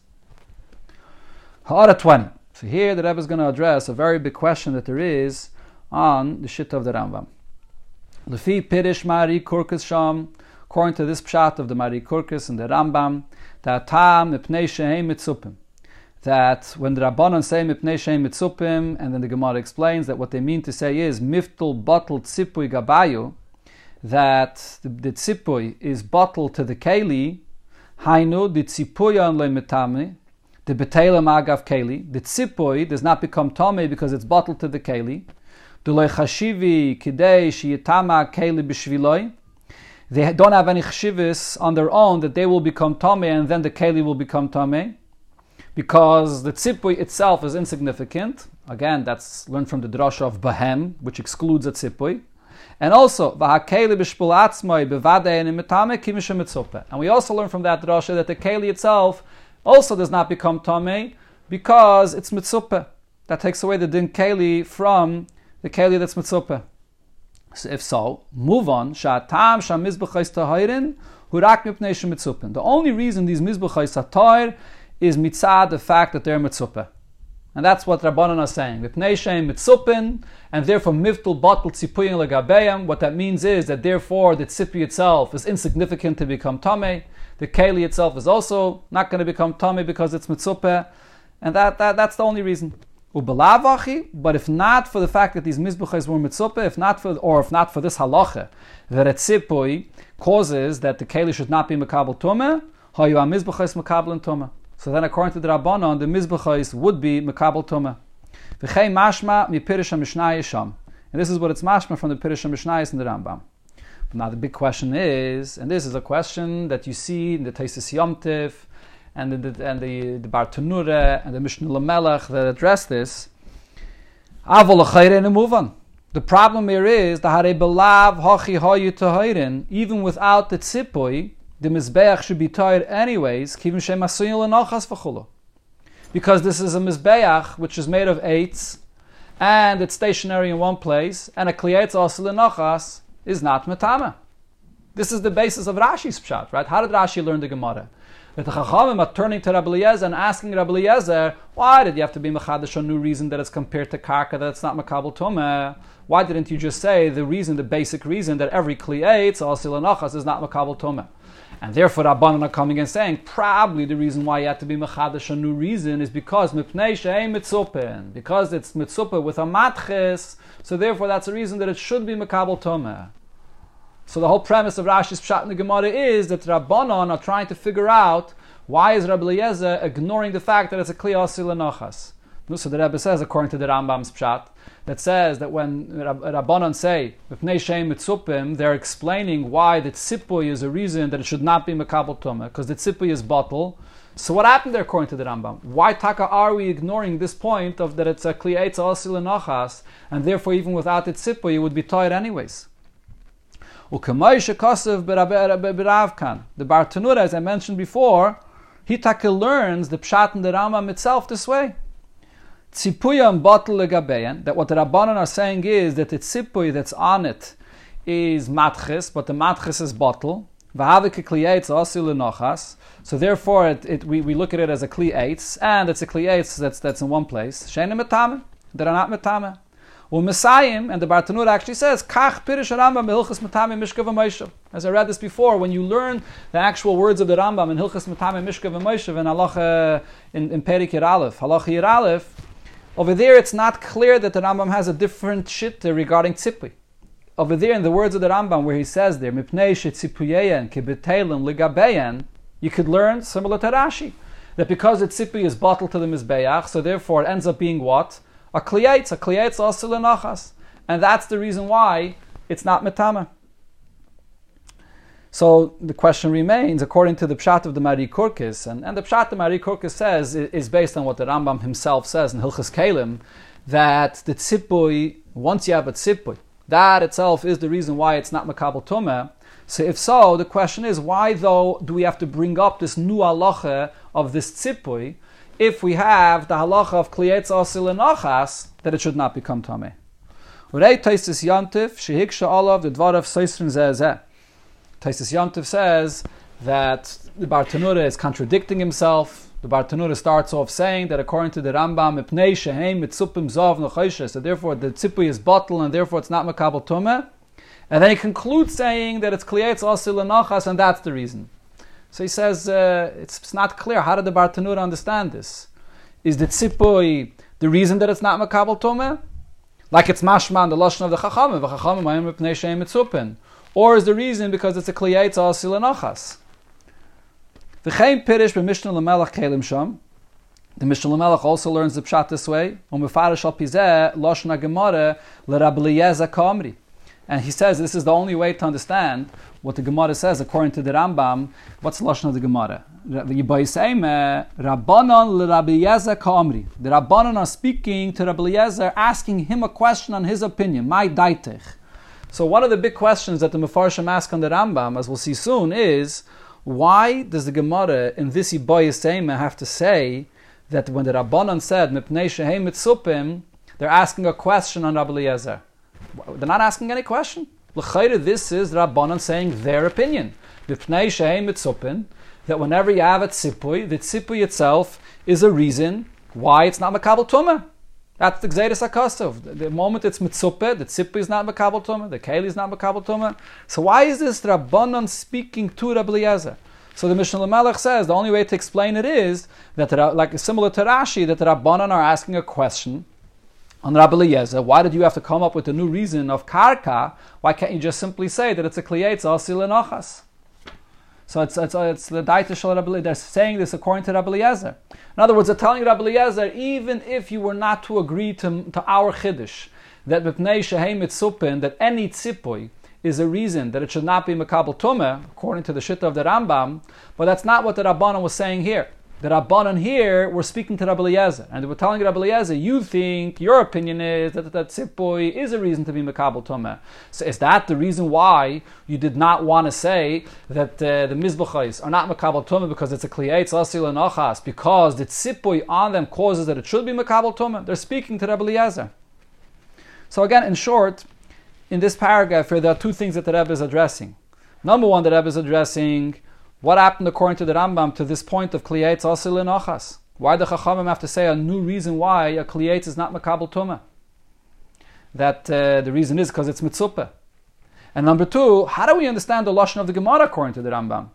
Ha'ara twenty. So here the Rebbe is going to address a very big question that there is on the Shitta of the Rambam. Lefi Pirish Mari Kurkus Sham. According to this pshat of the Mari Kurkus and the Rambam, that tam mipnei shehem mitzupim, that when the Rabbanon say mipnei shehem mitzupim, and then the Gemara explains that what they mean to say is miftul batel tzipui gabayu, that the, the tzipui is batel to the keli, hainu the tzipuyon lemitame, the betelem agav keli, the tzipui does not become tame because it's batel to the keli, dulei chashivi kidei sheyitama keli b'shviloi. They don't have any chshivas on their own that they will become tamei and then the keli will become tamei, because the tzipui itself is insignificant. Again, that's learned from the drasha of Bahem, which excludes a tzipui. And also, and we also learn from that drasha that the keli itself also does not become tamei because it's mitzupeh. That takes away the din keli from the keli that's mitzupeh. So if so, move on. The only reason these mizbechais are tahir is mitzad the fact that they're mitzupeh, and that's what Rabbanan are saying. Mipnei shehem mitzupin, and therefore miftul batel tzipuyin legabeim. What that means is that therefore the tzipui itself is insignificant to become tamei. The keli itself is also not going to become tamei because it's mitzupeh, and that, that that's the only reason. But if not for the fact that these mizbuchas were mitzupeh, if not for, or if not for this halacha, that a tzipui causes that the keli should not be makabel tumah, hayu a mizbuchas makabel tumah. So then, according to the Rabbanon, the mizbuchas would be makabel tumah. V'chei mashma mi pirish mishnayis sham, and this is what it's mashma from the pirish mishnayis in the Rambam. But now the big question is, and this is a question that you see in the Teisus Yom Tov, and the and the, the Bar Tanura and the Mishnah Lamelech that address this. The problem here is the Hare Belav Hachi Hayu Tahirin, even without the tzipui, the Mizbeach should be tahir anyways, because this is a Mizbeach which is made of eitz and it's stationary in one place, and a Kliyetz Asel Nochas is not Matama. This is the basis of Rashi's pshat, right? How did Rashi learn the Gemara? That the Chachamim are turning to Rabbi Eliezer and asking Rabbi Eliezer, why did you have to be mechadash on new reason that it's compared to karka, that it's not makabel tomeh? Why didn't you just say the reason, the basic reason that every kliyetz asil anachas is not makabel tomeh? And therefore, Rabbanan are coming and saying probably the reason why you had to be mechadash on new reason is because mipnei she'ei mitzupin, because it's mitzupah with a matches, so therefore that's the reason that it should be makabel tomeh. So the whole premise of Rashi's pshat in the Gemara is that Rabbanon are trying to figure out why is Rabbi Eliezer ignoring the fact that it's a kli asila nachas. So the Rebbe says, according to the Rambam's pshat, that says that when Rabbanon say mipnei she'im mitzupim, they're explaining why the tzipui is a reason that it should not be mekabel tumah, because the tzipui is batel. So what happened there according to the Rambam? Why taka are we ignoring this point of that it's a kli asila nachas, and therefore even without the tzipui it would be tied anyways? The Bar Tanura, as I mentioned before, he taka learns the pshat in the Rambam itself this way. Tzipuyam batel legabeyan, that what the Rabbanan are saying is that the tzipui that's on it is matches, but the matches is bottle. So therefore, it, it, we, we look at it as a kli eitz, and it's a kli eitz that's, that's in one place. Sheina metameh, that are not metameh. Well, Messiahim, and the Bartanura actually says, Kach Pirish Rambam Hilchas Matame Mishkav Moshev. As I read this before, when you learn the actual words of the Rambam in Hilchas Matame Mishkav Moshev and Halacha in, in Perik Yir Aleph, Halacha Yir Aleph, over there it's not clear that the Rambam has a different shitta regarding Tzipui. Over there in the words of the Rambam where he says there, Mipnei sheTzipuyein kebeteilim ligabein, you could learn similar to Rashi, that because the Tzipui is bottled to the Mizbeach, so therefore it ends up being what? A kliyetz, a kliyetz also lenachas, and that's the reason why it's not metama. So the question remains, according to the pshat of the Mari Korkis, and, and the pshat the Mari Korkis says is based on what the Rambam himself says in Hilchas Kelim, that the tzipui, once you have a tzipui, that itself is the reason why it's not makabel tumah. So if so, the question is, why though do we have to bring up this new halacha of this tzipui, if we have the halacha of kliyetz asil and achas, that it should not become tameh? Urei Taisis Yantif shehiksha olav the dvarav soisrin zeh. Taisis Yantif says that the Bar Tanura is contradicting himself. The Bar Tanura starts off saying that according to the Rambam, mipnei shehem mitzupim zov nechoshes, so therefore the tzipui is bottle and therefore it's not makabel tumah. And then he concludes saying that it's kliyetz asil and achas, and that's the reason. So he says, uh, it's, it's not clear. How did the Bar Tanura understand this? Is the tzipui the reason that it's not makabel tumah? Like it's mashman, the lashon of the chachamim, the chachamim ayim mipnei shehem mitzupin. Or is the reason because it's a kliyetz asil anochas? V'chein pirish b'mishnah l'melech kelim sham. The Mishnah L'melech also learns the pshat this way. Umefarish al pizeh lashon hagemara l'Rabbi Eliezer Kamri. And he says this is the only way to understand what the Gemara says according to the Rambam. What's the lashon of the Gemara? The Rabbanon are speaking to Rabbi Eliezer, asking him a question on his opinion. My daitich. So one of the big questions that the Mefarshim ask on the Rambam, as we'll see soon, is why does the Gemara in this Yibayisema have to say that when the Rabbanon said Mipnei Shehem Mitzupim, they're asking a question on Rabbi Eliezer? They're not asking any question. L'chayre, this is Rabbanan saying their opinion. B'pnei shehem mitzupin, that whenever you have a tzipui, the tzipui itself is a reason why it's not makabel tumah. That's the gzeiras hakasov. The moment it's mitzupe, the tzipui is not makabel tumah, the keli is not makabel tumah. So why is this Rabbanan speaking to Rabbi Eliezer? So the Mishnah L'melech says the only way to explain it is that, like similar to Rashi, that the Rabbanan are asking a question on Rabbi Eliezer. Why did you have to come up with a new reason of karka? Why can't you just simply say that it's a kliyetz asil enochas? So it's, it's, it's the daita shel Rabbi Eliezer. They're saying this according to Rabbi Eliezer. In other words, they're telling Rabbi Eliezer, even if you were not to agree to, to our chiddush, that mipnei shehem mitzupin, that any tzipui is a reason that it should not be makabel tumah, according to the shitta of the Rambam, but that's not what the Rabbanan was saying here. The Rabbanan here were speaking to Rabbi Eliezer, and they were telling Rabbi Eliezer, you think, your opinion is that that tzipui is a reason to be makabel tumah. So is that the reason why you did not want to say that uh, the mizbachos are not makabel tumah because it's a kliyetz asil anochas, because the tzipui on them causes that it should be makabel tumah? They're speaking to Rabbi Eliezer. So again, in short, in this paragraph here, there are two things that the Rebbe is addressing. Number one, the Rebbe is addressing what happened according to the Rambam to this point of kliyetz asil enochas? Why the Chachamim have to say a new reason why a kliyetz is not makabel tumah? That uh, the reason is because it's mitzupah. And number two, how do we understand the lashon of the Gemara according to the Rambam?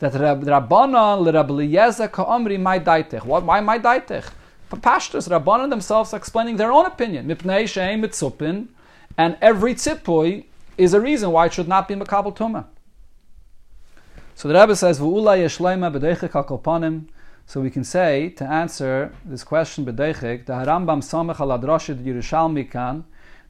That Rabbanan l'Rabbi Eliezer ka'amri my daitech. Why my daitech? Pashtus, Rabbanan themselves are explaining their own opinion. Mipnei she'ein mitzupin, and every tzipui is a reason why it should not be makabel tumah. So the Rebbe says, so we can say, to answer this question, the Rambam samech ala drasha Yerushalmi kan.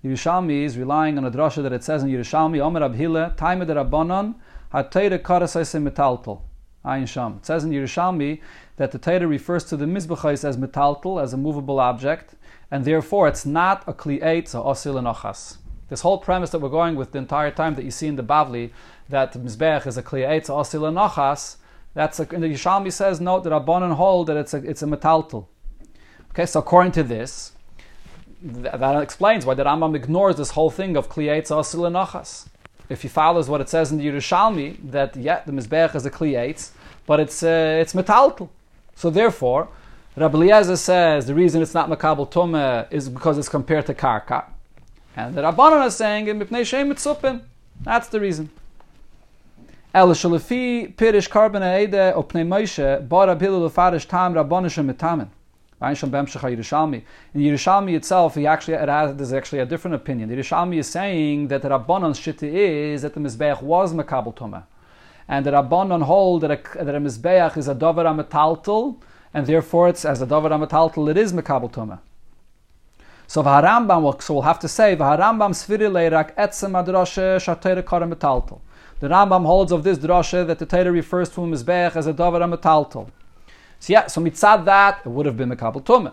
The Yerushalmi is relying on a drasha that it says in Yerushalmi, Omer Rab Hillel, Taimid Rabbanon, HaTeira Karasayse Metaltel. Ayin Sham. It says in Yerushalmi that the Teira refers to the Mizbechais as Metaltel, as a movable object, and therefore it's not a Kli'et, so Osil and Ochas. This whole premise that we're going with the entire time that you see in the Bavli, that Mizbeach is a kliyetz asil anochas, that's a, and the Yerushalmi says, no, the Rabbanan hold that it's a, it's a metaltel. Okay, so according to this, th- that explains why the Rambam ignores this whole thing of kliyetz asil anochas. if he follows what it says in the Yerushalmi, that yeah, the Mizbeach is a Kli Eitz, but it's uh, it's metaltal. So therefore, Rabbi Eliezer says the reason it's not Makabel Tumah is because it's compared to Karka. And the Rabbanan is saying, Mipnei Shein Mitzupin. That's the reason. El Shalafi Pirish Karben Aida Opnei Moshe Bar Abilu Lefarish Tam Rabbanishem Mitamin. In Yerushalmi itself, he actually it has, there's actually a different opinion. The Yerushalmi is saying that the Rabbanon's Shitta is that the Mizbeach was Makabel Tumah. And the Rabbanon hold that a, that a Mizbeach is a Dover HaMetaltel, and therefore it's as a Dover HaMetaltel, it is Makabel Tumah. So V'harambam, so we'll have to say, V'harambam Sviri Leirak Etzem HaDroshe Shatayra Kara Metaltel. The Rambam holds of this drasha that the Torah refers to a Mizbeach as a Dover HaMetaltel. So yeah, so mitzad that, it would have been Makabel Tumah.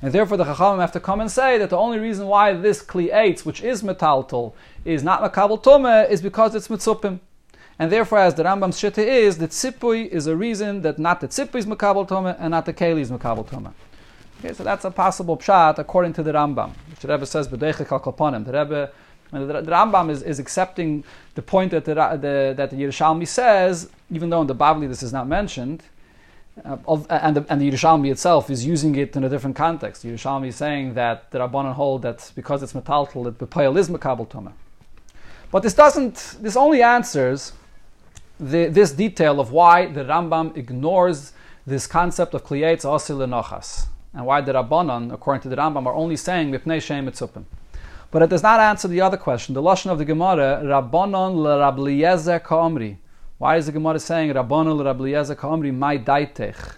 And therefore the Chachamim have to come and say that the only reason why this Kli Eitz, which is metaltal, is not Makabel Tumah, is because it's Mitzupim. And therefore, as the Rambam's Shitta is, the Tzipui is a reason that not the Tzipui is Makabel Tumah and not the Keli is Makabel Tumah. Okay, so that's a possible pshat according to the Rambam, which the Rebbe says, B'deichek al kol panim. The Rebbe And the Rambam is, is accepting the point that the, the, that the Yerushalmi says, even though in the Bavli this is not mentioned, uh, of, and, the, and the Yerushalmi itself is using it in a different context. The Yerushalmi is saying that the Rabbanon hold that because it's metaltal, that B'payal is Makabel Tumah. But this doesn't, this only answers the, this detail of why the Rambam ignores this concept of Kli Eitz Osi L'Nochas, and why the Rabbanon, according to the Rambam, are only saying Mipnei Shein Mitzupim. But it does not answer the other question. The lashon of the Gemara, Rabbanon l'Rabbi Eliezer ka'omri. Why is the Gemara saying Rabbanon l'Rabbi Eliezer ka'omri mai daitech? I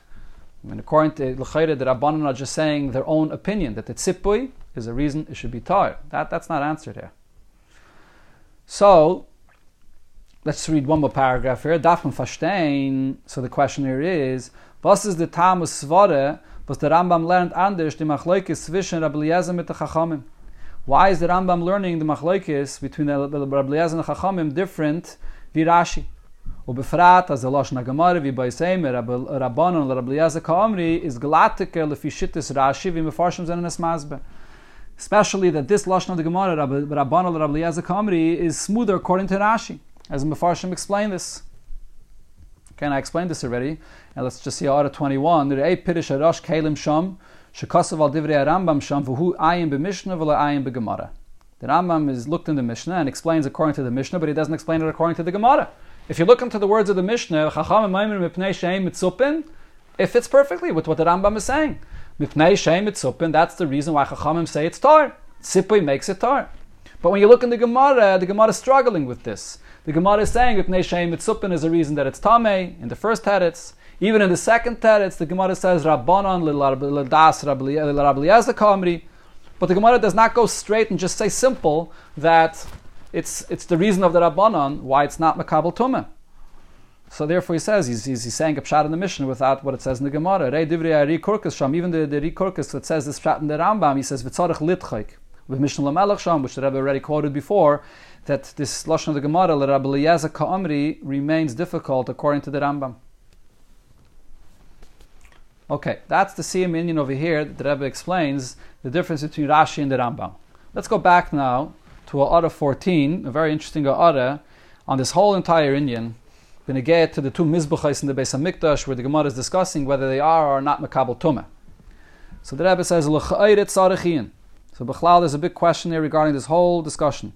mean, according to L'Chayre, the Rabbanon are just saying their own opinion that the tzipui is a reason it should be tar. That that's not answered here. So let's read one more paragraph here. Darf man verstehen. So the question here is, was is the tam usvare? Was the Rambam learned anders die machlokes zwischen Rabbi Eliezer mit the Chachamim? Why is the Rambam learning the machlokes between the Rabbi Eliezer and the Chachamim different than Rashi? Ubefrat as the lashon haGemara v'baiseimer Rabbanon l'Rabbi Eliezer ka'omri is glatike lefi shittas Rashi v'mefarshim zanenes masbe. Especially that this lashon of the Gemara Rabbanon l'Rabbi Eliezer ka'omri is smoother according to Rashi, as mefarshim explain this. Can I explain this already? And let's just see Ara twenty-one. Re'ei pirish harash kelim sham. The Rambam is looked in the Mishnah and explains according to the Mishnah, but he doesn't explain it according to the Gemara. If you look into the words of the Mishnah, it fits perfectly with what the Rambam is saying. That's the reason why Chachamim say it's tar. Tzipui makes it tar. But when you look in the Gemara, the Gemara is struggling with this. The Gemara is saying is a reason that it's tamei in the first teretz. Even in the second teretz, the Gemara says Rabbanon l'das Rabbi Eliezer ka'omri, but the Gemara does not go straight and just say simple that it's it's the reason of the Rabbanon why it's not Makabel Tumah. So therefore, he says he's he's, he's saying a pshat in the Mishnah without what it says in the Gemara. Rei divrei Ari Korkus sham. Even the the Ari Korkus that says this pshat in the Rambam, he says v'tzarich litchayk with Mishnah Lamelech sham, which the Rebbe already quoted before, that this lashon of the Gemara Rabbi Eliezer ka'omri remains difficult according to the Rambam. Okay, that's the same Indian over here that the Rebbe explains the difference between Rashi and the Rambam. Let's go back now to A'ara fourteen, a very interesting A'ara on this whole entire Indian. We're going to get to the two Mizbuchos in the Beis HaMikdash where the Gemara is discussing whether they are or not Makabel Tumah. So the Rebbe says, L'cha'ayret tzarichin. So Bechlal, there's a big question here regarding this whole discussion.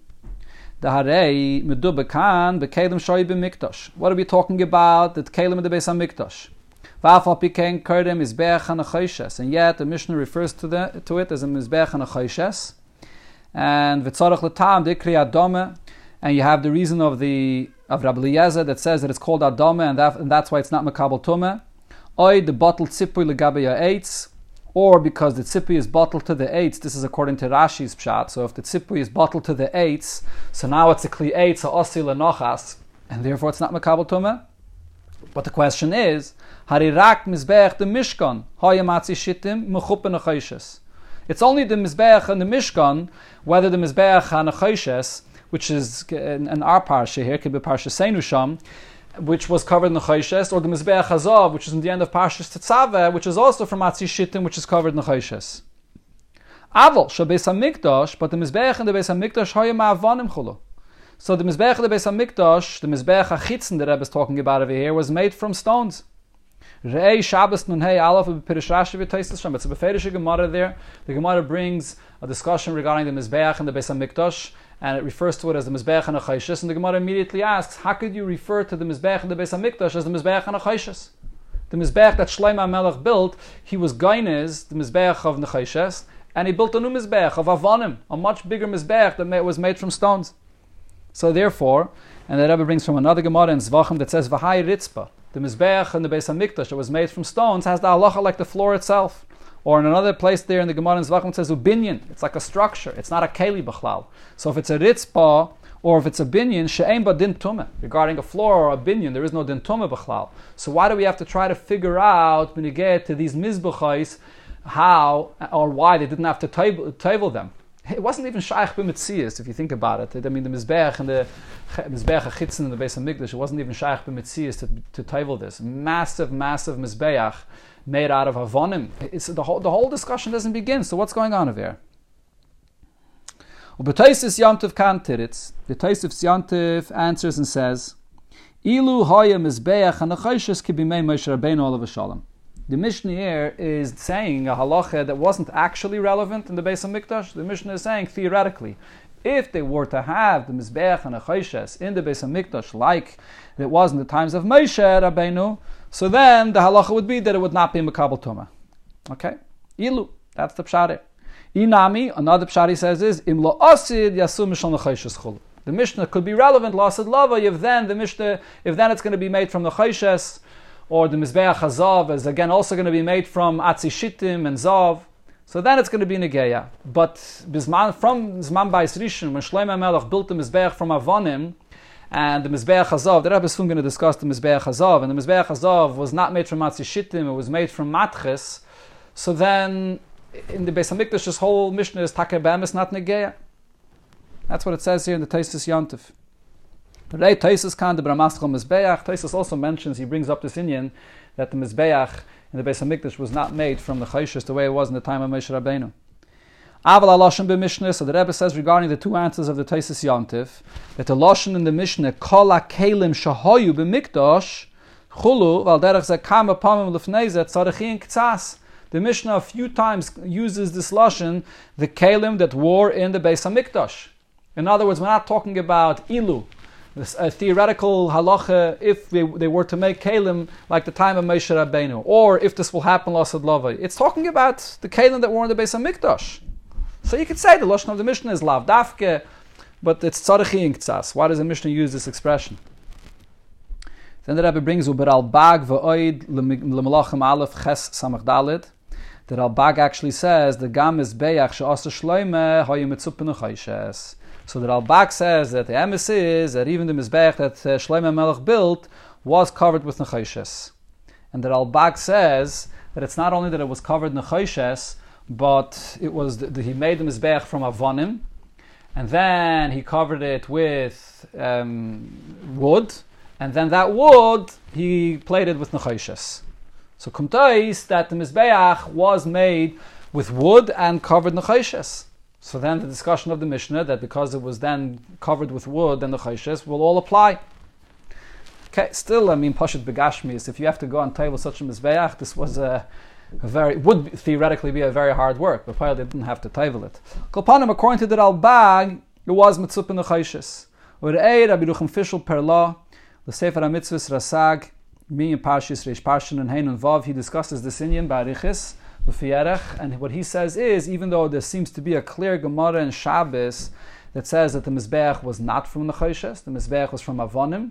Daharei medubakan bekelim shoy b'mikdash. What are we talking about? The kelim in the Beis HaMikdash. And yet the Mishnah refers to, the, to it as a Mizbeach and a Choishes. And V'tzorach l'tam dikri adome. And you have the reason of the of Rabbi Eliezer that says that it's called adome, and, that, and that's why it's not Makabel Tumah. Oy the bottle tzipui l'gabe ya'etz, or because the tzipui is bottled to the eitz. This is according to Rashi's pshat. So if the tzipui is bottled to the eitz, so now it's a kli eitz a osi l'nochas, and therefore it's not Makabel Tumah. But the question is, Harirak Mizbeach the Mishkan, Hayamatzi Shittim, Mechupen Achayshes. It's only the Mizbeach and the Mishkan, whether the Mizbeach and Achayshes, which is in, in our parsha here, could be Parsha Seinusham, which was covered in Achayshes, or the Mizbeach Hazov, which is in the end of Parsha Tetzaveh, which is also from Atzi Shittim, which is covered in Achayshes. Aval, she Beis HaMikdash, but the Mizbeach and the Beis HaMikdash hoye ma'avanim cholo. So the Mizbeach and the Beis HaMikdash, the Mizbeach HaChitzen that Rebbe is talking about over here, was made from stones. Rei Shabbos nun hey Aleph b'Pirish Rashi v'Taisus Shem. It's a befeirish Gemara there. The Gemara brings a discussion regarding the Mizbeach and the Beis HaMikdash, and it refers to it as the Mizbeach and the Chayshes. And the Gemara immediately asks, how could you refer to the Mizbeach and the Beis HaMikdash as the Mizbeach and the Chayshes? The Mizbeach that Shlomo HaMelech built, he was Gainez, the Mizbeach of Nechayshes, and he built a new Mizbeach of Avanim, a much bigger Mizbeach that was made from stones. So therefore, and the Rebbe brings from another Gemara in Zvachim that says, V'hai Ritzpah, the Mizbeach and the Beis HaMikdash that was made from stones has the halacha like the floor itself. Or in another place there in the Gemara in Zvachim it says, Ubinyan, it's like a structure, it's not a keli b'chlal. So if it's a Ritzpah, or if it's a binyan, she'ein ba din tumah. Regarding a floor or a binyan, there is no din tumah b'chlal. So why do we have to try to figure out, when you get to these mizbuchais, how or why they didn't have to tovel them? It wasn't even shaykh b'metzias, if you think about it. I mean, the mizbeach and the mizbeach hachitzen and the Beis HaMikdash, it wasn't even shaykh b'metzias to, to tovel this. Massive, massive mizbeach made out of havonim. It's, the, whole, the whole discussion doesn't begin. So what's going on over there? The Tosefos Yontif answers and says, The Mishnah here is saying a halacha that wasn't actually relevant in the Beis HaMikdash. The Mishnah is saying, theoretically, if they were to have the Mizbeach and the Chayshes in the Beis HaMikdash like it was in the times of Moshe Rabbeinu, so then the halacha would be that it would not be Makabel Tumah. Okay? Ilu. That's the pshat here. Inami, another pshari says is, Im lo asid yasu mishal nechayshas chulu. The Mishnah could be relevant, lo asid lava, if then the Mishnah, if then it's going to be made from nechayshas, or the Mizbeach HaZav is again also going to be made from atzishitim and zav, so then it's going to be negeya. But bizman, from Zman Bayis Rishon, when Shlomo HaMelech built the Mizbeach from Avonim, and the Mizbeach HaZav, the Rebbe is soon going to discuss the Mizbeach HaZav, and the Mizbeach HaZav was not made from atzishitim, it was made from matches, so then in the Beis HaMikdash, this whole Mishnah is Taka B'emes, not Negeya. That's what it says here in the Tosefos Yontif. Rei Tosefos kan de Bramaschal Mizbeach. Tosefos also mentions, he brings up this inyan that the Mizbeach in the Beis HaMikdash was not made from the Chayshes the way it was in the time of Moshe Rabbeinu. Aval HaLoshon B'Mishnah, so the Rebbe says regarding the two answers of the Tosefos Yontif, that the Loshon in the Mishnah, Kol HaKelim Shehoyu B'Mikdash, Chulu, Val Derech Zeh Kam Apamim Lefnei Zeh Tzarechiyim K'tzas. The Mishnah a few times uses this lashon, the kelim that wore in the Beis HaMikdash. In other words, we're not talking about ilu, this, a theoretical halacha, if they, they were to make kelim like the time of Moshe Rabbeinu, or if this will happen, l'asad lava. It's talking about the kelim that wore in the Beis HaMikdash. So you could say the lashon of the Mishnah is lav dafke, but it's tzarechiyim k'tzas. Why does the Mishnah use this expression? Then the Rebbe brings uber al bag v'oid l'malachim aleph ches samach dalid. That Al-Bag actually says the gam is beyach she'asa shloime ha'imetzupen u'chayshes. So that Al-Bag says that the emes is that even the mizbeach that Shlomo HaMelech built was covered with nechayshes, and that Al-Bag says that it's not only that it was covered nechayshes, but it was that he made the mizbeach from avonim, and then he covered it with um, wood, and then that wood he plated with nechayshes. So kumtais that the Mizbeach was made with wood and covered nechayshes. So then the discussion of the Mishnah that because it was then covered with wood and nechayshes will all apply. Okay, still I mean Pashat Begashmis, if you have to go on table such a Mizbeach, this was a, a very would theoretically be a very hard work, but probably they didn't have to table it. Kolpanim, according to the Al-Bag, it was mitzupin nechayshes. Or eir abiruchem fishel perla, the Sefer HaMitzvos Rasag. Me and Parshas Reish Parshin and Hein and Vav, he discusses this inyan by Arichis, Lefierech, and what he says is, even though there seems to be a clear Gemara in Shabbos that says that the Mizbeach was not from the Chayshes, the Mizbeach was from Avonim,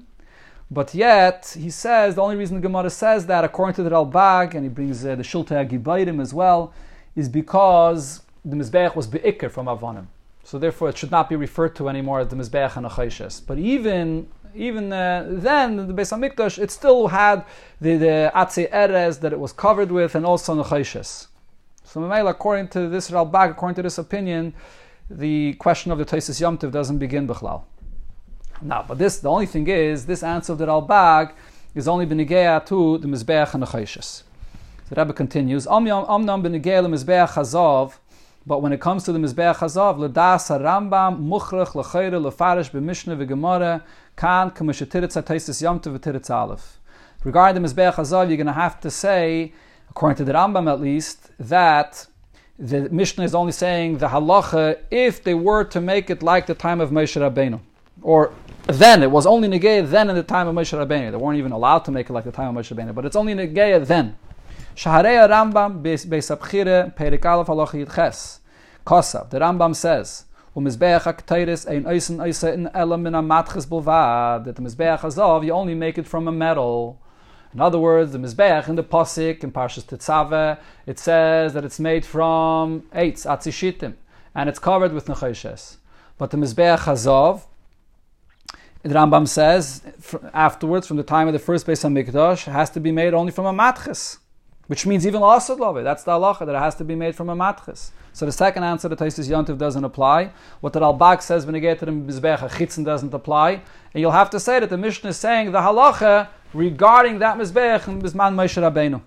but yet, he says, the only reason the Gemara says that, according to the Ralbag, and he brings uh, the Shiltei HaGibairim as well, is because the Mizbeach was Be'ikr from Avonim. So therefore, it should not be referred to anymore as the Mizbeach and the Chayshes. But even... Even uh, then, the Beis HaMikdash, it still had the, the Atzei Erez that it was covered with, and also Nechayshes. So, Mimela, according to this Ralbag, according to this opinion, the question of the Tosefos Yontif doesn't begin B'chlal. Now, but this, the only thing is, this answer of the Ralbag is only b'negeya to the Mizbeach and Nechayshes. The Rebbe continues, Omnam b'negeya l'Mizbeach HaZav, But when it comes to the Mizbeach Hazav, l'das harambam muchrach l'chayre l'farish b'mishnah v'gemara kan k'mishatiritza taisis yamta v'tiritza aleph. Regarding the Mizbeach Hazav, you're going to have to say, according to the Rambam at least, that the Mishnah is only saying the halacha if they were to make it like the time of Moshe Rabbeinu. Or then, it was only negayah then in the time of Moshe Rabbeinu. They weren't even allowed to make it like the time of Moshe Rabbeinu, but it's only negayah then. Shaharei Rambam be'sabchire perik alef halacha yitches. Kosav, the Rambam says, u'mizbeach ha'kteiris ein oisen oisen elam min ha'matches bulvad. That the Mizbeach Hazav, you only make it from a metal. In other words, the Mizbeach in the Pasik, in Parshas Tetzaveh, it says that it's made from eitz, atzishitim, and it's covered with nechoshes. But the Mizbeach Hazav, the Rambam says, afterwards, from the time of the first Beis HaMikdash, has to be made only from a matches, which means even l'asad love. That's the halacha, that it has to be made from a matches. So the second answer, that Tosfos Yontif doesn't apply. What the Ralbag says when you get to the Mizbeach HaChitzon doesn't apply. And you'll have to say that the Mishnah is saying the halacha regarding that Mizbeach and Bisman Moshe Rabbeinu.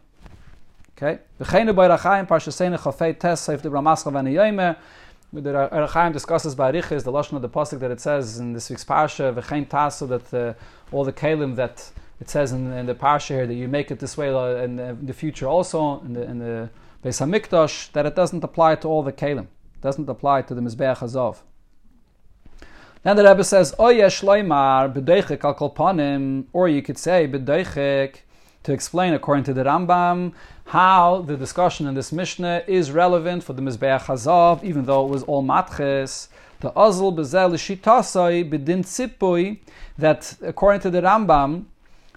Okay? V'cheinu b'Erechaim parshasena chafei tes seif de Bramaschal v'aniyomer. The Erechaim discusses by Arichis, the Lashon of the Pasuk that it says in this week's Parsha, v'chein tasu, that uh, all the kelim that it says in, in the Parsha here, that you make it this way in the, in the future also, in the, in the Beis HaMikdash, that it doesn't apply to all the kelim. It doesn't apply to the Mizbeach Hazav. Then the Rebbe says, Oyesh Loimar, B'deichik al kol panim, or you could say B'deichik, to explain according to the Rambam how the discussion in this Mishnah is relevant for the Mizbeach Hazav, even though it was all matches. The Azul B'zel Shitasoi B'din Tzipui, that according to the Rambam,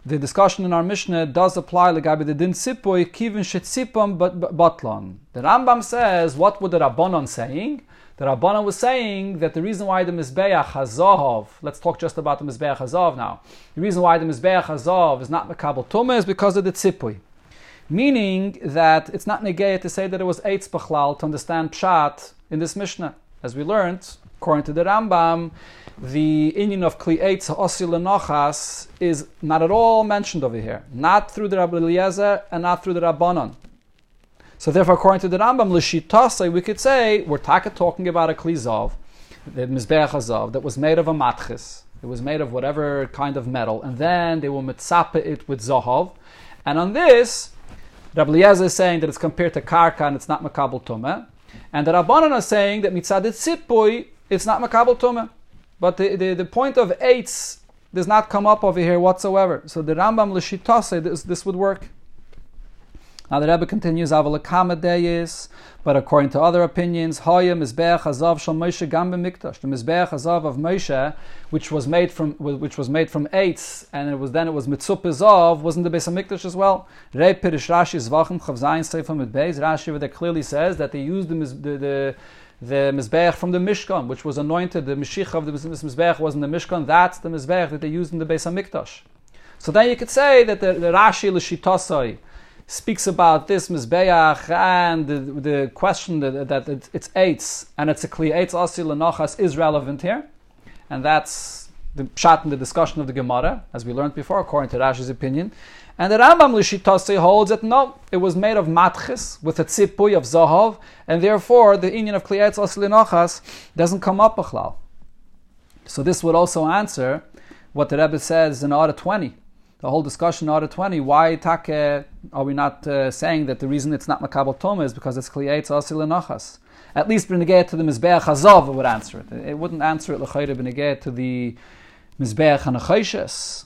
the discussion in our Mishnah does apply legabi the din tzipui kivin shetzipam batlon. The Rambam says, what were the Rabbanon saying? The Rabbanon was saying that the reason why the Mizbeach Hazav, let's talk just about the Mizbeach Hazav now. The reason why the Mizbeach Hazav is not mekabel tumah is because of the tzipui, meaning that it's not negayah to say that it was eitz b'chlal to understand pshat in this Mishnah, as we learned. According to the Rambam, the Indian of Kli Eitz Ha'osi L'Nochas is not at all mentioned over here. Not through the Rabbi Eliezer and not through the Rabbanon. So therefore, according to the Rambam, L'Shitase, we could say, we're talking about a Kli Zav, the Mizbeach Hazav, that was made of a matchis. It was made of whatever kind of metal. And then they will mitzapeh it with Zahav. And on this, Rabbi Eliezer is saying that it's compared to Karka and it's not Makabel Tumah. And the Rabbanon is saying that Mitzad Tzipui, it's not makabel tumah, but the, the, the point of eitz does not come up over here whatsoever. So the Rambam l'shitase, this, this would work. Now the Rebbe continues, but according to other opinions, Haya Mizbeach Hazav Shal Moshe Gam B'Mikdash, the Mizbeach Hazav of Moshe, which was made from which was made from eitz, and it was then it was Mitzup Zav, wasn't the Beis HaMikdash as well? Rei Pirish Rashi Zvachim Chavzayin Seifam Mit Beis Rashi, that clearly says that they used the the, the the Mizbeach from the Mishkan, which was anointed, the Meshicha of the Mizbeach was in the Mishkan, that's the Mizbeach that they used in the Beis HaMikdash. So then you could say that the, the Rashi L'Shitasai speaks about this Mizbeach and the, the question that, that it, it's eitz, and it's a Kli Eitz Asi L'Nochas is relevant here, and that's the pshat in the discussion of the Gemara, as we learned before, according to Rashi's opinion. And the Rambam L'Shitase holds that no, it was made of matches with a tzipui of zahav, and therefore the union of Kli Eitz Asi L'Nochas doesn't come up b'chlal. So this would also answer what the Rebbe says in Orah twenty, the whole discussion in Orah twenty. Why take, are we not uh, saying that the reason it's not makabel tumah is because it's Kli Eitz Asi L'Nochas? At least b'negayah to the Mizbeach Hazav, it would answer it. It wouldn't answer it l'chayre b'negayah to the Mizbeach HaNechoshes.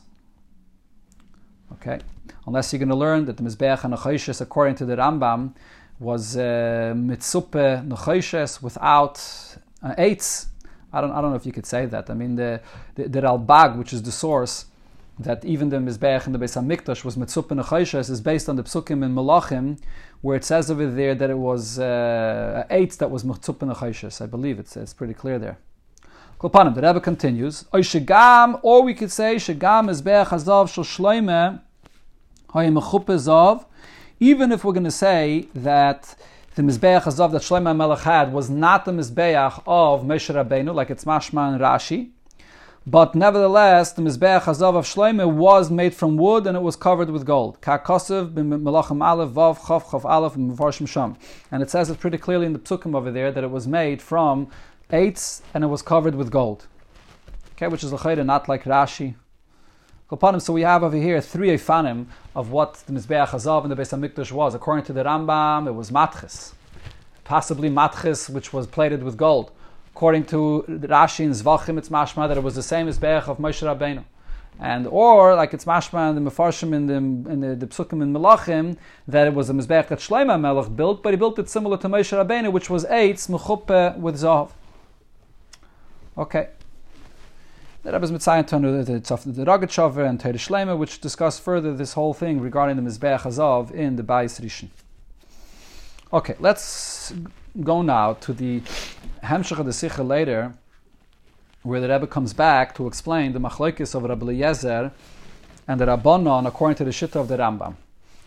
Okay. Unless you're going to learn that the Mizbeach HaNechoshes, according to the Rambam, was uh, mitzupe nechoshes without uh, eitz. I don't, I don't know if you could say that. I mean, the, the, the Ralbag, which is the source, that even the Mizbeach and the Beis HaMikdash was mitzupe nechoshes, is based on the Psukim in Melachim, where it says over there that it was uh, eitz that was mitzupe nechoshes. I believe it's, it's pretty clear there. Kolpanim, the Rebbe continues, or we could say, Shagam Mizbeach Hazav Shel Shloimeh, even if we're going to say that the Mizbeach Hazav that Shlomo HaMelech had was not the Mizbeach of Moshe Rabbeinu, like it's Mashma and Rashi, But nevertheless, the Mizbeach HaZav of Shloimeh was made from wood and it was covered with gold. Ka'kosev b'melachim aleph vav chav chav aleph b'mevarshim sham. And it says it pretty clearly in the Psukim over there that it was made from eitz and it was covered with gold. Okay, which is l'chayda not like Rashi. So we have over here three efanim of what the Mizbeach HaZav and the Beis HaMikdash was. According to the Rambam, it was matches. Possibly matches which was plated with gold. According to Rashi and Zvachim, it's mashma that it was the same as Mizbeach of Moshe Rabbeinu. And or, like it's mashma and the Mefarshim and the, and the, the Psukim and Melachim, that it was a Mizbeach that Shloimeh Melech built, but he built it similar to Moshe Rabbeinu, which was eitz, mechuppeh, with zahav. Okay. The Rebbe is mitzayin to the Rogat Shover and Torah Shleimeh, which discuss further this whole thing regarding the Mizbeach HaZav in the Bayis Rishon. Okay, let's go now to the Hemshech of the Sikha later, where the Rebbe comes back to explain the Machlokes of Rabbi Eliezer and the Rabbanon according to the Shitta of the Rambam.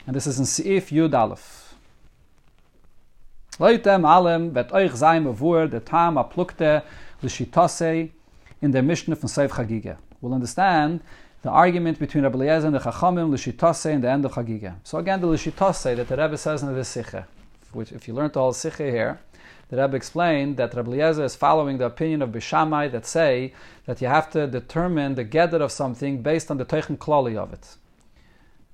And this is in Seif Yud Aleph. Leitem alem vet euch sei mevur de tam aplukte l'shitase in the Mishnah from Seif Chagiga. We'll understand the argument between Rabbi Eliezer and the Chachamim l'shitase in the end of Chagiga. So again, the l'shitase that the Rebbe says in the Sikha, which if you learned all Sikha here, the Rebbe explained that Rabbi Eliezer is following the opinion of Bishamai that say that you have to determine the gedder of something based on the Teichen Klali of it.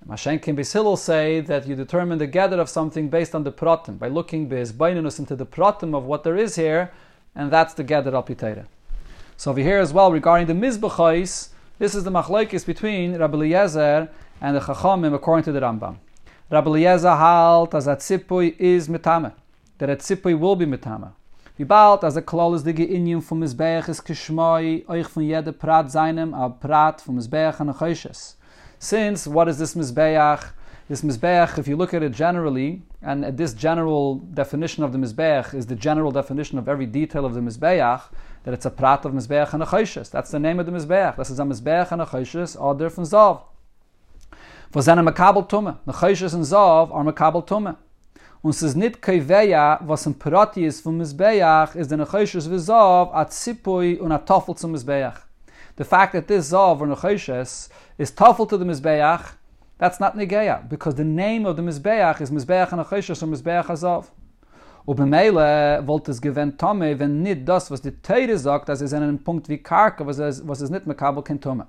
Mashenkin Beis Hillel say that you determine the gedder of something based on the Pratim, by looking Beis Beinunus into the Pratim of what there is here, and that's the gedder al Pitera. So over here as well, regarding the Mizbechais, this is the Machlokes between Rabbi Eliezer and the Chachamim according to the Rambam. Rabbi Eliezer halt as a tzipui is mitameh, that a tzipui will be mitama. Vibalt as a klolis de geinnim from Mizbeach is kishmoi euch von jeder prat seinem a prat from Mizbeach and a choishes. Since what is this Mizbeach? This Mizbeach, if you look at it generally, and at this general definition of the Mizbeach is the general definition of every detail of the Mizbeach, that it's a prat of Mizbeach and a choishes. That's the name of the Mizbeach. This is a Mizbeach and a choishes order from Zav. For seine makabel tumme, the choishes and Zav are makabel tumme. Und es ist nicht keiveya, was ein Pirati ist von Mizbeach, ist der Nechoshes wie Zav, a Tzipui und a Tafel zum Mizbeach. The fact that this Zav or Nechoshes is Tafel to the Mizbeach, that's not Negeya, because the name of the Mizbeach is Mizbeach and Nechoshes or Mizbeach HaZav. Und bei Meile wollte es gewinnt Tome, wenn nicht das, was die Teire sagt, dass es einen Punkt wie Karka, was es, was es nicht Mekabel kein Tome.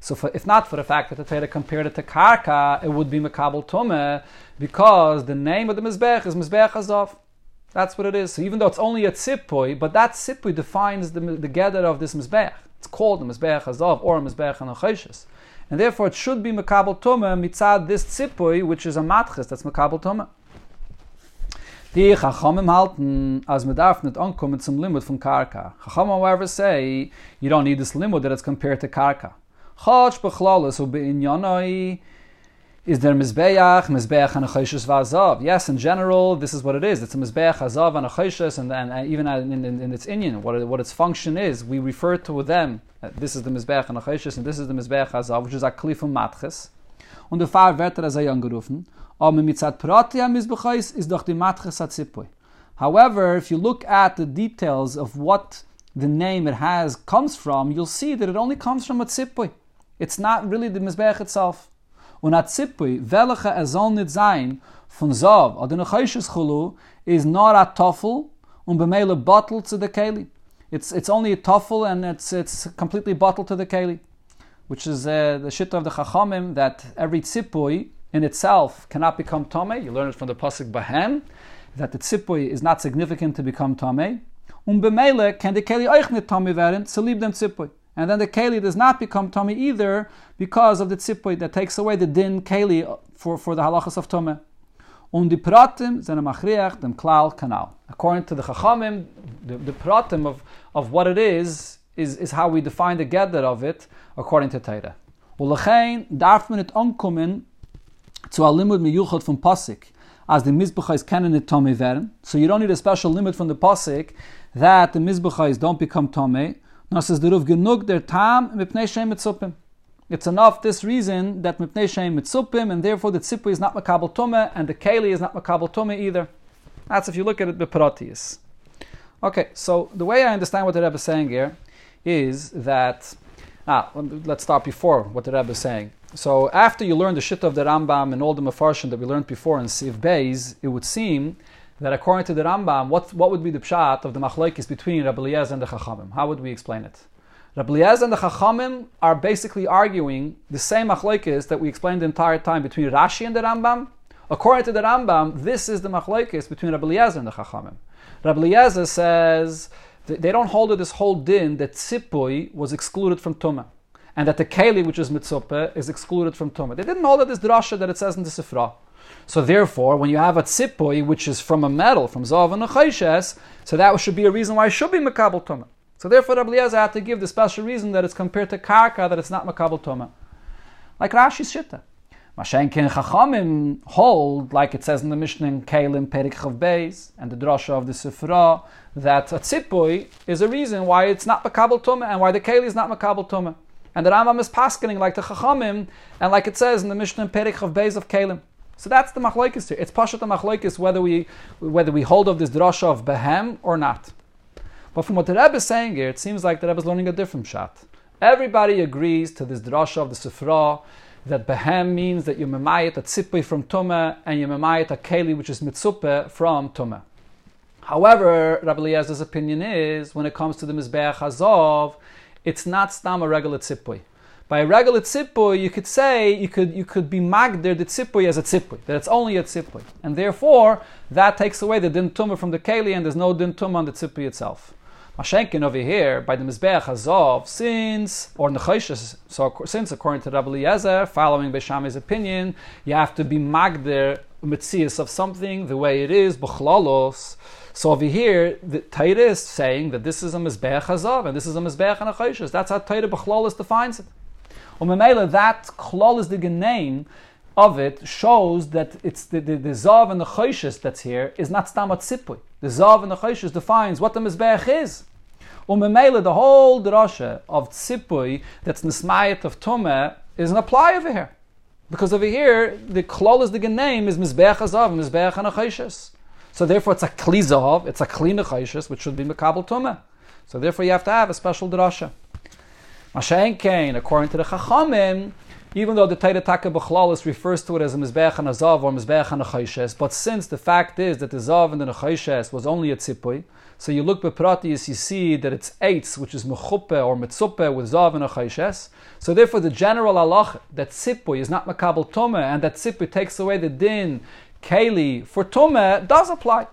So for, if not for the fact that the Torah compared it to Karka, it would be Mekabel Tumeh, because the name of the Mizbeach is Mizbeach HaZav. That's what it is. So even though it's only a Tzipui, but that Tzipui defines the, the gather of this Mizbeach. It's called the Mizbeach HaZav or Mizbeach HaNachoshes. And therefore it should be Mekabel Tumeh mitzad this Tzipui, which is a Matchis, that's Mekabel Tumeh. Die Chachamim halten, as man darf nicht ankommen zum Limud von Karka. Chachamim, however, say, you don't need this Limud that it's compared to Karka. Chach bechlalas u beinyanai is there mizbeach, mizbeach and a choishes v'azav. Yes, in general, this is what it is. It's a mizbeach hazav and a choishes, and, and, and even in, in, in its inyan, what, what its function is, we refer to them. Uh, this is the mizbeach and a choishes, and this is the mizbeach hazav, which is a kli from matches. Und der Pfarrer wird er sei angerufen. Aber mit zat pratia mizbechais is doch die matches hat zippoi. However, if you look at the details of what the name it has comes from, you'll see that it only comes from a zippoi. It's not really the Mizbeach itself. Und a Tzipui, welche es soll nicht sein, von Zav, oder Nechoshes Chulu, is not a Tofel, und bemele bottle to the Keli. It's, it's only a Tofel, and it's, it's completely bottled to the Keli. Which is uh, the Shitta of the Chachamim, that every Tzipui in itself cannot become Tomei. You learn it from the Pasuk Bahen, that the Tzipui is not significant to become Tomei. Und bemele can the Keli euch nicht Tomei werden, so lieb dem Tzipui. And then the keli does not become tummy either because of the tzipui that takes away the din keli for, for the halachas of tummy. Und die pratim zene machriach dem klal kanal. According to the chachamim, the, the pratim of, of what it is, is is how we define the gather of it according to Torah. Ulechein darf man nicht ankommen zu a limud miyuchot von pasik, as the mizbuchais kennen it tummy werden. So you don't need a special limit from the pasik that the mizbuchais don't become tummy. It's enough this reason that mipnei sheim mitzupim, and therefore the tzipui is not makabel tumah, and the keli is not makabel tumah either. That's if you look at it bepratius. Okay, so the way I understand what the Rebbe is saying here is that Ah, let's stop before what the Rebbe is saying. So after you learn the Shitta of the Rambam and all the Mefarshim that we learned before in Sif Beis, it would seem that according to the Rambam, what, what would be the pshat of the machlokes between Rabbi Eliezer and the Chachamim? How would we explain it? Rabbi Eliezer and the Chachamim are basically arguing the same machlokes that we explained the entire time between Rashi and the Rambam. According to the Rambam, this is the machlokes between Rabbi Eliezer and the Chachamim. Rabbi Eliezer says they don't hold to this whole din that tzipui was excluded from Tumah, and that the keli, which is mitzupeh, is excluded from Tumah. They didn't hold to this drasha that it says in the Sifra. So therefore, when you have a tzipui, which is from a metal, from zav and nechayeshes, so that should be a reason why it should be makabel Tumah. So therefore, Rabbi Eliezer had to give the special reason that it's compared to karka, that it's not makabel Tumah. Like Rashi's Shitta. Mashenkin Chachamim hold, like it says in the Mishnah in Kelim Perik Chav Beis and the drasha of the Sifra, that a tzipui is a reason why it's not makabel Tumah and why the keli is not makabel Tumah. And the Rambam is paskening like the Chachamim and like it says in the Mishnah in Perik Chav Beis of Kelim. So that's the machlokes here. It's pashat the machlokes whether we whether we hold of this drasha of behem or not. But from what the Rebbe is saying here, it seems like the Rebbe is learning a different shot. Everybody agrees to this drasha of the Sifra, that behem means that you memayit a tzipui from Tumah and you memayit a keli, which is mitzupeh, from Tumah. However, Rabbi Eliezer's opinion is, when it comes to the Mizbeach Hazov, it's not stam a regular tzipui. By a regular tzipui, you could say, you could you could be magder the tzipui as a tzipui, that it's only a tzipui. And therefore, that takes away the din Tumah from the keli and there's no din Tumah on the tzipui itself. Mashenkin over here, by the Mizbeach Hazov, since, or Nechoshes, so since according to Rabbi Eliezer, following Beishami's opinion, you have to be magder metzias of something the way it is, b'chlalos. So over here, the Torah is saying that this is a Mizbeach Hazov, and this is a Mizbeach and Nechoshes. That's how Torah b'chlalos defines it. Um, Umemela, that klalis the name of it shows that it's the, the, the zav and the choishes that's here is not stamat tzipui. The zav and the choishes defines what the mizbeach is. Um, Umemela, the whole drasha of tzipui that's nismayet of Tumah is an apply over here, because over here the klalis the name is mizbeach hazav and mizbeach and the choishes. So therefore, it's a kli zav, it's a kli nechoishes, which should be mekabel Tumah. So therefore, you have to have a special drasha. Mashen Kain, according to the Chachamim, even though the Torah Taka B'chlalis refers to it as a Mizbeach and a Zav or Mizbeach and a Chayishes, but since the fact is that the Zav and the Chayishes was only a Tzipui, so you look Bepratius, you see that it's Eitz, which is Mechuppe or Metzuppe with Zav and a Chayishes. So therefore the general halach that Tzipui is not Makabel Tumah and that Tzipui takes away the Din, Keli, for Tumah does apply.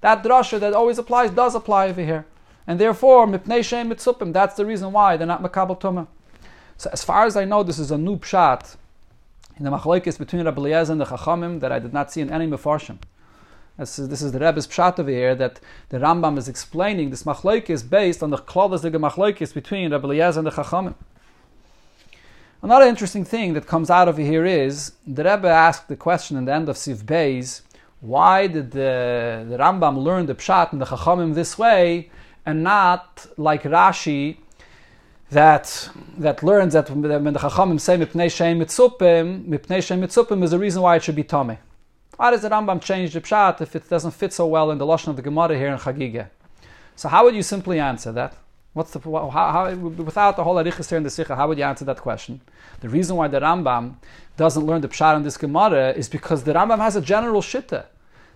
That drasha that always applies does apply over here. And therefore, mipnei she'en mitzupim, that's the reason why they're not makabel Tumah. So as far as I know, this is a new pshat in the machlokes between Rabbi Eliezer and the Chachamim that I did not see in any mefarshim. This is, this is the Rebbe's pshat over here, that the Rambam is explaining this machlokes based on the klalas d'ge machlokes between Rabbi Eliezer and the Chachamim. Another interesting thing that comes out over here is, the Rebbe asked the question in the end of Sif Beis, why did the, the Rambam learn the pshat and the Chachamim this way, and not like Rashi, that that learns that when the Chachamim say mipnei she'en mitzupim, mipnei she'en mitzupim is the reason why it should be Tomei. Why does the Rambam change the pshat if it doesn't fit so well in the lashon of the Gemara here in Chagigah? So how would you simply answer that? What's the how, how, without the whole arichas here in the Sikha, how would you answer that question? The reason why the Rambam doesn't learn the pshat in this Gemara is because the Rambam has a general shitta.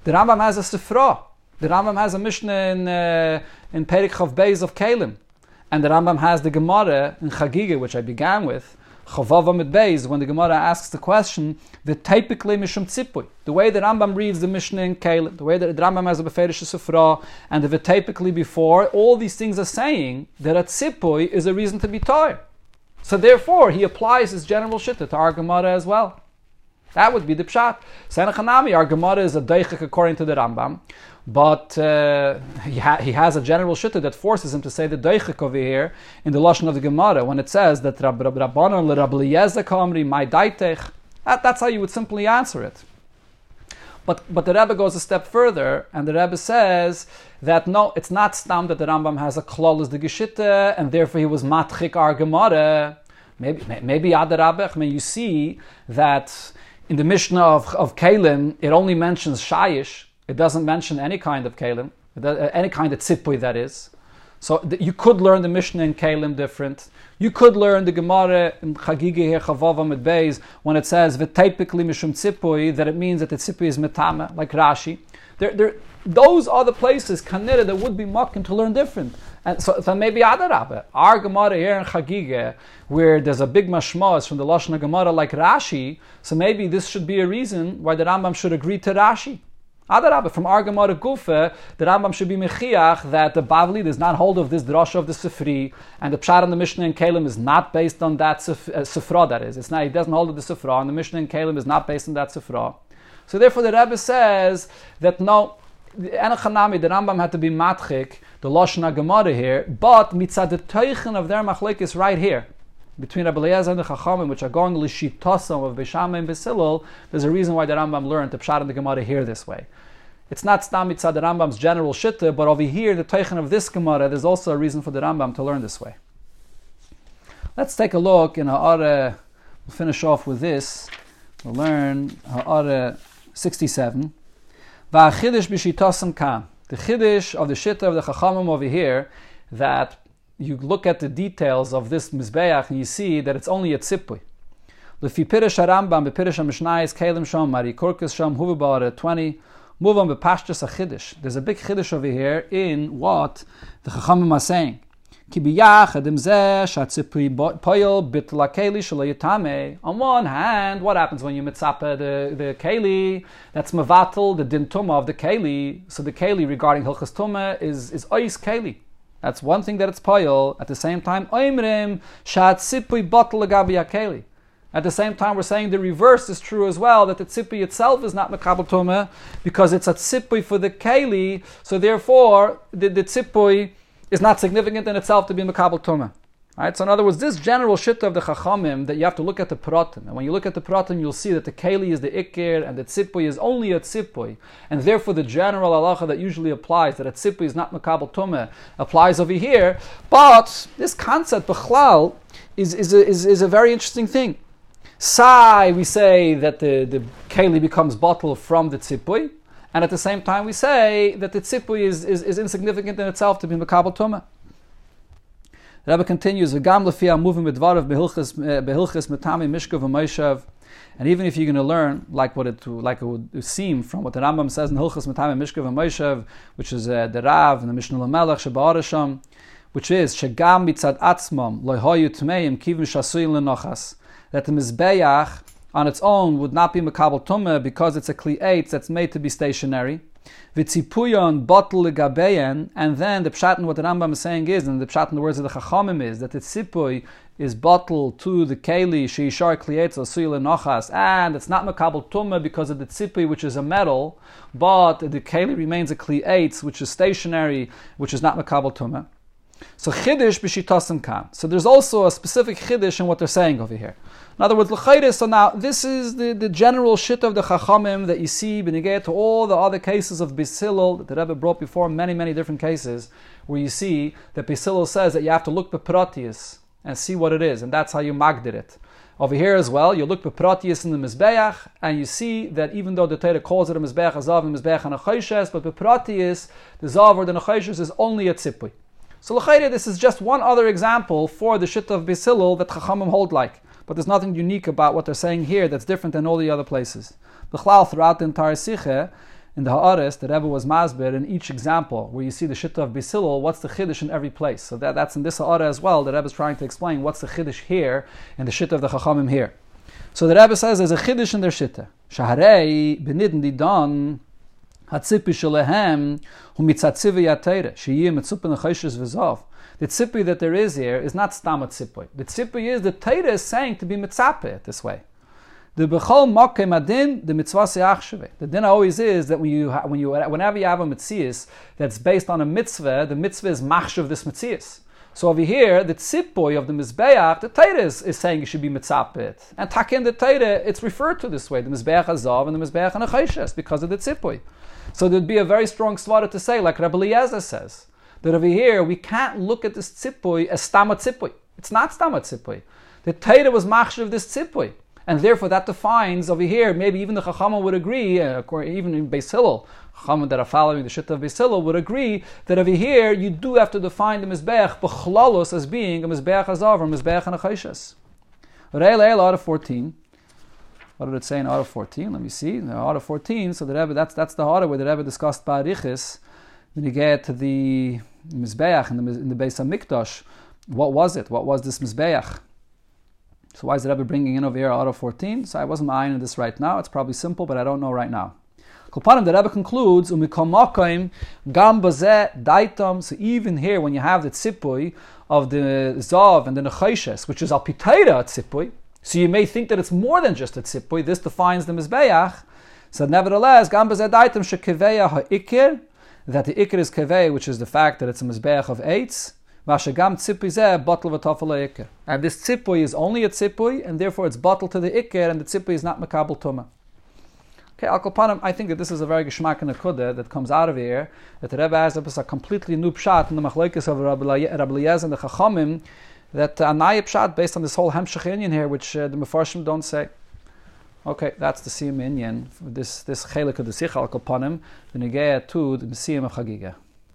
The Rambam has a Sifra. The Rambam has a Mishnah in, uh, in Perik Chav Beis of Kelim. And the Rambam has the Gemara in Chagigah, which I began with, Chavav Amid Beis, when the Gemara asks the question, the typically Mishum Tzipui. The way the Rambam reads the Mishnah in Kelim, the way that the Rambam has a Beferish Sufra, and the typically before, all these things are saying that a Tzipui is a reason to be tired. So therefore, he applies his general Shitta to our Gemara as well. That would be the pshat. Sanachanami, our Gemara is a deichik according to the Rambam, but uh, he, ha- he has a general shitta that forces him to say the deichik over here in the lashon of the Gemara when it says that Rab Rab Rabbanon le Rabbi Eliezer kamri my daitech. That, that's how you would simply answer it. But but the Rebbe goes a step further, and the Rebbe says that no, it's not stam that the Rambam has a klolus de geshitta, and therefore he was matchik our Gemara. Maybe maybe adarabech. I mean, you see that. In the Mishnah of, of Kelim, it only mentions Shayish. It doesn't mention any kind of Kelim, any kind of Tzipui that is. So the, you could learn the Mishnah in Kalim different. You could learn the Gemara in Chagigah Chavava Mid Beis when it says v'tepikli mishum tzipui, that it means that the tzipui is metama, like Rashi. There, there, those are the places kanira that would be makim to learn different. And so, so maybe Adarabah, our Gemara here in Chagigah, where there's a big mashmas from the Lashna Gemara like Rashi. So maybe this should be a reason why the Rambam should agree to Rashi. From our Gemara Gufa, the Rambam should be mechiach that the Bavli does not hold of this drasha of the Sifri, and the Pshat on the Mishnah in Kalim is not based on that sif, uh, Sifra, that is. It's not, it doesn't hold of the Sifra, and the Mishnah in Kalim is not based on that Sifra. So therefore the Rebbe says that no, the Enochanami, the Rambam had to be matchik, the Lashna Gemara here, but mitzad the teichen of their machlek is right here. Between Rabbi Eliezer and the Chachamim, which are going l'shitosam of Beishamah and Beisilul, there's a reason why the Rambam learned the Pshat and the Gemara here this way. It's not stam mitzad the Rambam's general shitta, but over here, the teichen of this Gemara, there's also a reason for the Rambam to learn this way. Let's take a look in Ha'ara. We'll finish off with this. We'll learn Ha'ara sixty-seven. Va'achidish b'shitosam kam. The chidish of the shitta of the Chachamim over here, that you look at the details of this Mizbeach and you see that it's only a tzipui. Lefi Pirish HaRambam, Bepirish HaMishnayis, Kalim Shom, Mari Korkus Shom, Huvibara twenty, move on Bepashtas HaChidish. There's a big Chiddish over here in what the Chachamim are saying. Ki biyach adim zeh, shatzipui poyol, bitla keli, shalay yitame. On one hand, what happens when you mitzapeh the, the keli? That's mevatel, the din tumah of the keli. So the keli regarding Hilchas Tumah is, is ois keli. That's one thing that it's poil. At the same time, oimrim shat tzipui batel l'gabi hakeli. At the same time, we're saying the reverse is true as well, that the tzipui itself is not mekabel tumah, because it's a tzipui for the keli, so therefore the, the tzipui is not significant in itself to be mekabel tumah. Right? So in other words, this general shitta of the Chachamim, that you have to look at the Pratim, and when you look at the Pratim, you'll see that the Keli is the Ikir, and the Tzipui is only a Tzipui, and therefore the general halacha that usually applies, that a Tzipui is not Makabal Tumeh, applies over here. But this concept, Bechlal, is, is, a, is, is a very interesting thing. Sai, we say that the, the Keli becomes bottle from the Tzipui, and at the same time we say that the Tzipui is, is, is insignificant in itself to be Makabal Tumeh. The Rebbe continues, "V'gam lefi moving with dvarav behilchas behilchas metami mishkav v'meishav," and even if you're going to learn like what it like it would seem from what the Rambam says in Hilchas Metami Mishkav v'meishav, which is uh, the Rav and the Mishnah Lamelech shebaarisham, which is shegam mitzad atzmam loyhayu tmeim kivim shasuyin lenochas, that the mizbeach on its own would not be mekabel tumah because it's a kli eitz that's made to be stationary. V'tzipuyon bottle legabeyen, and then the pshat and what the Rambam is saying is, and the pshat in the words of the Chachamim is, that the tzipui is bottle to the keli sheishar kliyetzo suyil enochas, and it's not makabel tumah because of the tzipui, which is a metal, but the keli remains a kliyetz, which is stationary, which is not makabel tumah. So chiddush b'shitasim kam. So there's also a specific chiddush in what they're saying over here. In other words, l'chayre. So now this is the, the general shit of the Chachamim that you see b'negeh to all the other cases of Beisilul that the Rebbe brought before, many many different cases where you see that Beisilul says that you have to look b'pratius and see what it is, and that's how you magdir it. Over here as well, you look b'pratius in the Mizbeach, and you see that even though the Torah calls it a Mizbeach, a Zav, and Mizbeach, and a Chayshes, but b'pratius, the Zav or the Chayshes is only a Tzipui. So l'chayre, this is just one other example for the shitta of Beis Hillel that Chachamim hold like. But there's nothing unique about what they're saying here that's different than all the other places. B'chlal, throughout the entire Siche, in the Ha'aris, the Rebbe was masber in each example where you see the shitta of Beis Hillel, what's the chiddush in every place. So that, that's in this Ha'ara as well, the Rebbe is trying to explain what's the chiddush here and the shitta of the Chachamim here. So the Rebbe says there's a chiddush in their shitta. Shaharei benidin didan. The tzipui that there is here is not stam a tzipui. The tzipui is the Torah is saying to be mitzapeh this way. The bechol makom adin, the mitzvah se'achsheve. The din always is that when you, when you, whenever you have a mitzias that's based on a mitzvah, the mitzvah is machshev this mitzias. So over here, the tzipui of the mizbeach, the Torah is, is saying it should be mitzapeh. And takin the Torah, it's referred to this way: the mizbeach hazav and the mizbeach hanachayshes, because of the tzipui. So there'd be a very strong svara to say, like Rabbi Eliezer says, that over here we can't look at this tzipui as stama tzipui. It's not stama tzipui. The Torah was machshev of this tzipui. And therefore that defines over here, maybe even the Chachama would agree, uh, even in Beis Hillel, Chachama that are following the Shittah of Beis Hillel would agree that over here you do have to define the Mizbech, B'chlalus, as being a Mizbech Hazav or Mizbech Hanachayshas. Re'el El, out of fourteen. What did it say in Order fourteen? Let me see. In Order fourteen, so the Rebbe, that's, that's the order where the Rebbe discussed Ba'arichis. When you get to the Mizbeach in the, in the Beis HaMikdash, what was it? What was this Mizbeach? So why is the Rebbe bringing in over here Order fourteen? So I wasn't eyeing this right now. It's probably simple, but I don't know right now. Kolpanim, the Rebbe concludes, Umikomokim, Gam Bazeh, Daitam. So even here, when you have the Tzipui of the Zav and the Nechoshes, which is Alpiteira Tzipui, so you may think that it's more than just a tzipui. This defines the mizbeach. So nevertheless, gam b'zeh daitem shekeveya ha'ikir, that the ikir is kevei, which is the fact that it's a mizbeach of eitz. V'ashegam tzipui zeh batel v'tafel ha'ikir. And this tzipui is only a tzipui, and therefore it's batel to the ikir, and the tzipui is not mekabel tuma. Okay, al kol panim, I think that this is a very geshmak and akudah that comes out of here, that the Rebbe has a completely new pshat in the machlokes of Rabbi Eliezer and the Chachamim, that Anayah Pshat, based on this whole Hemshech Inyan here, which uh, the Mefarshim don't say. Okay, that's the Siyum Inyan. This this Chelik of the Sicha al Kol Panim, the Negeah to the Siyum of Chagiga.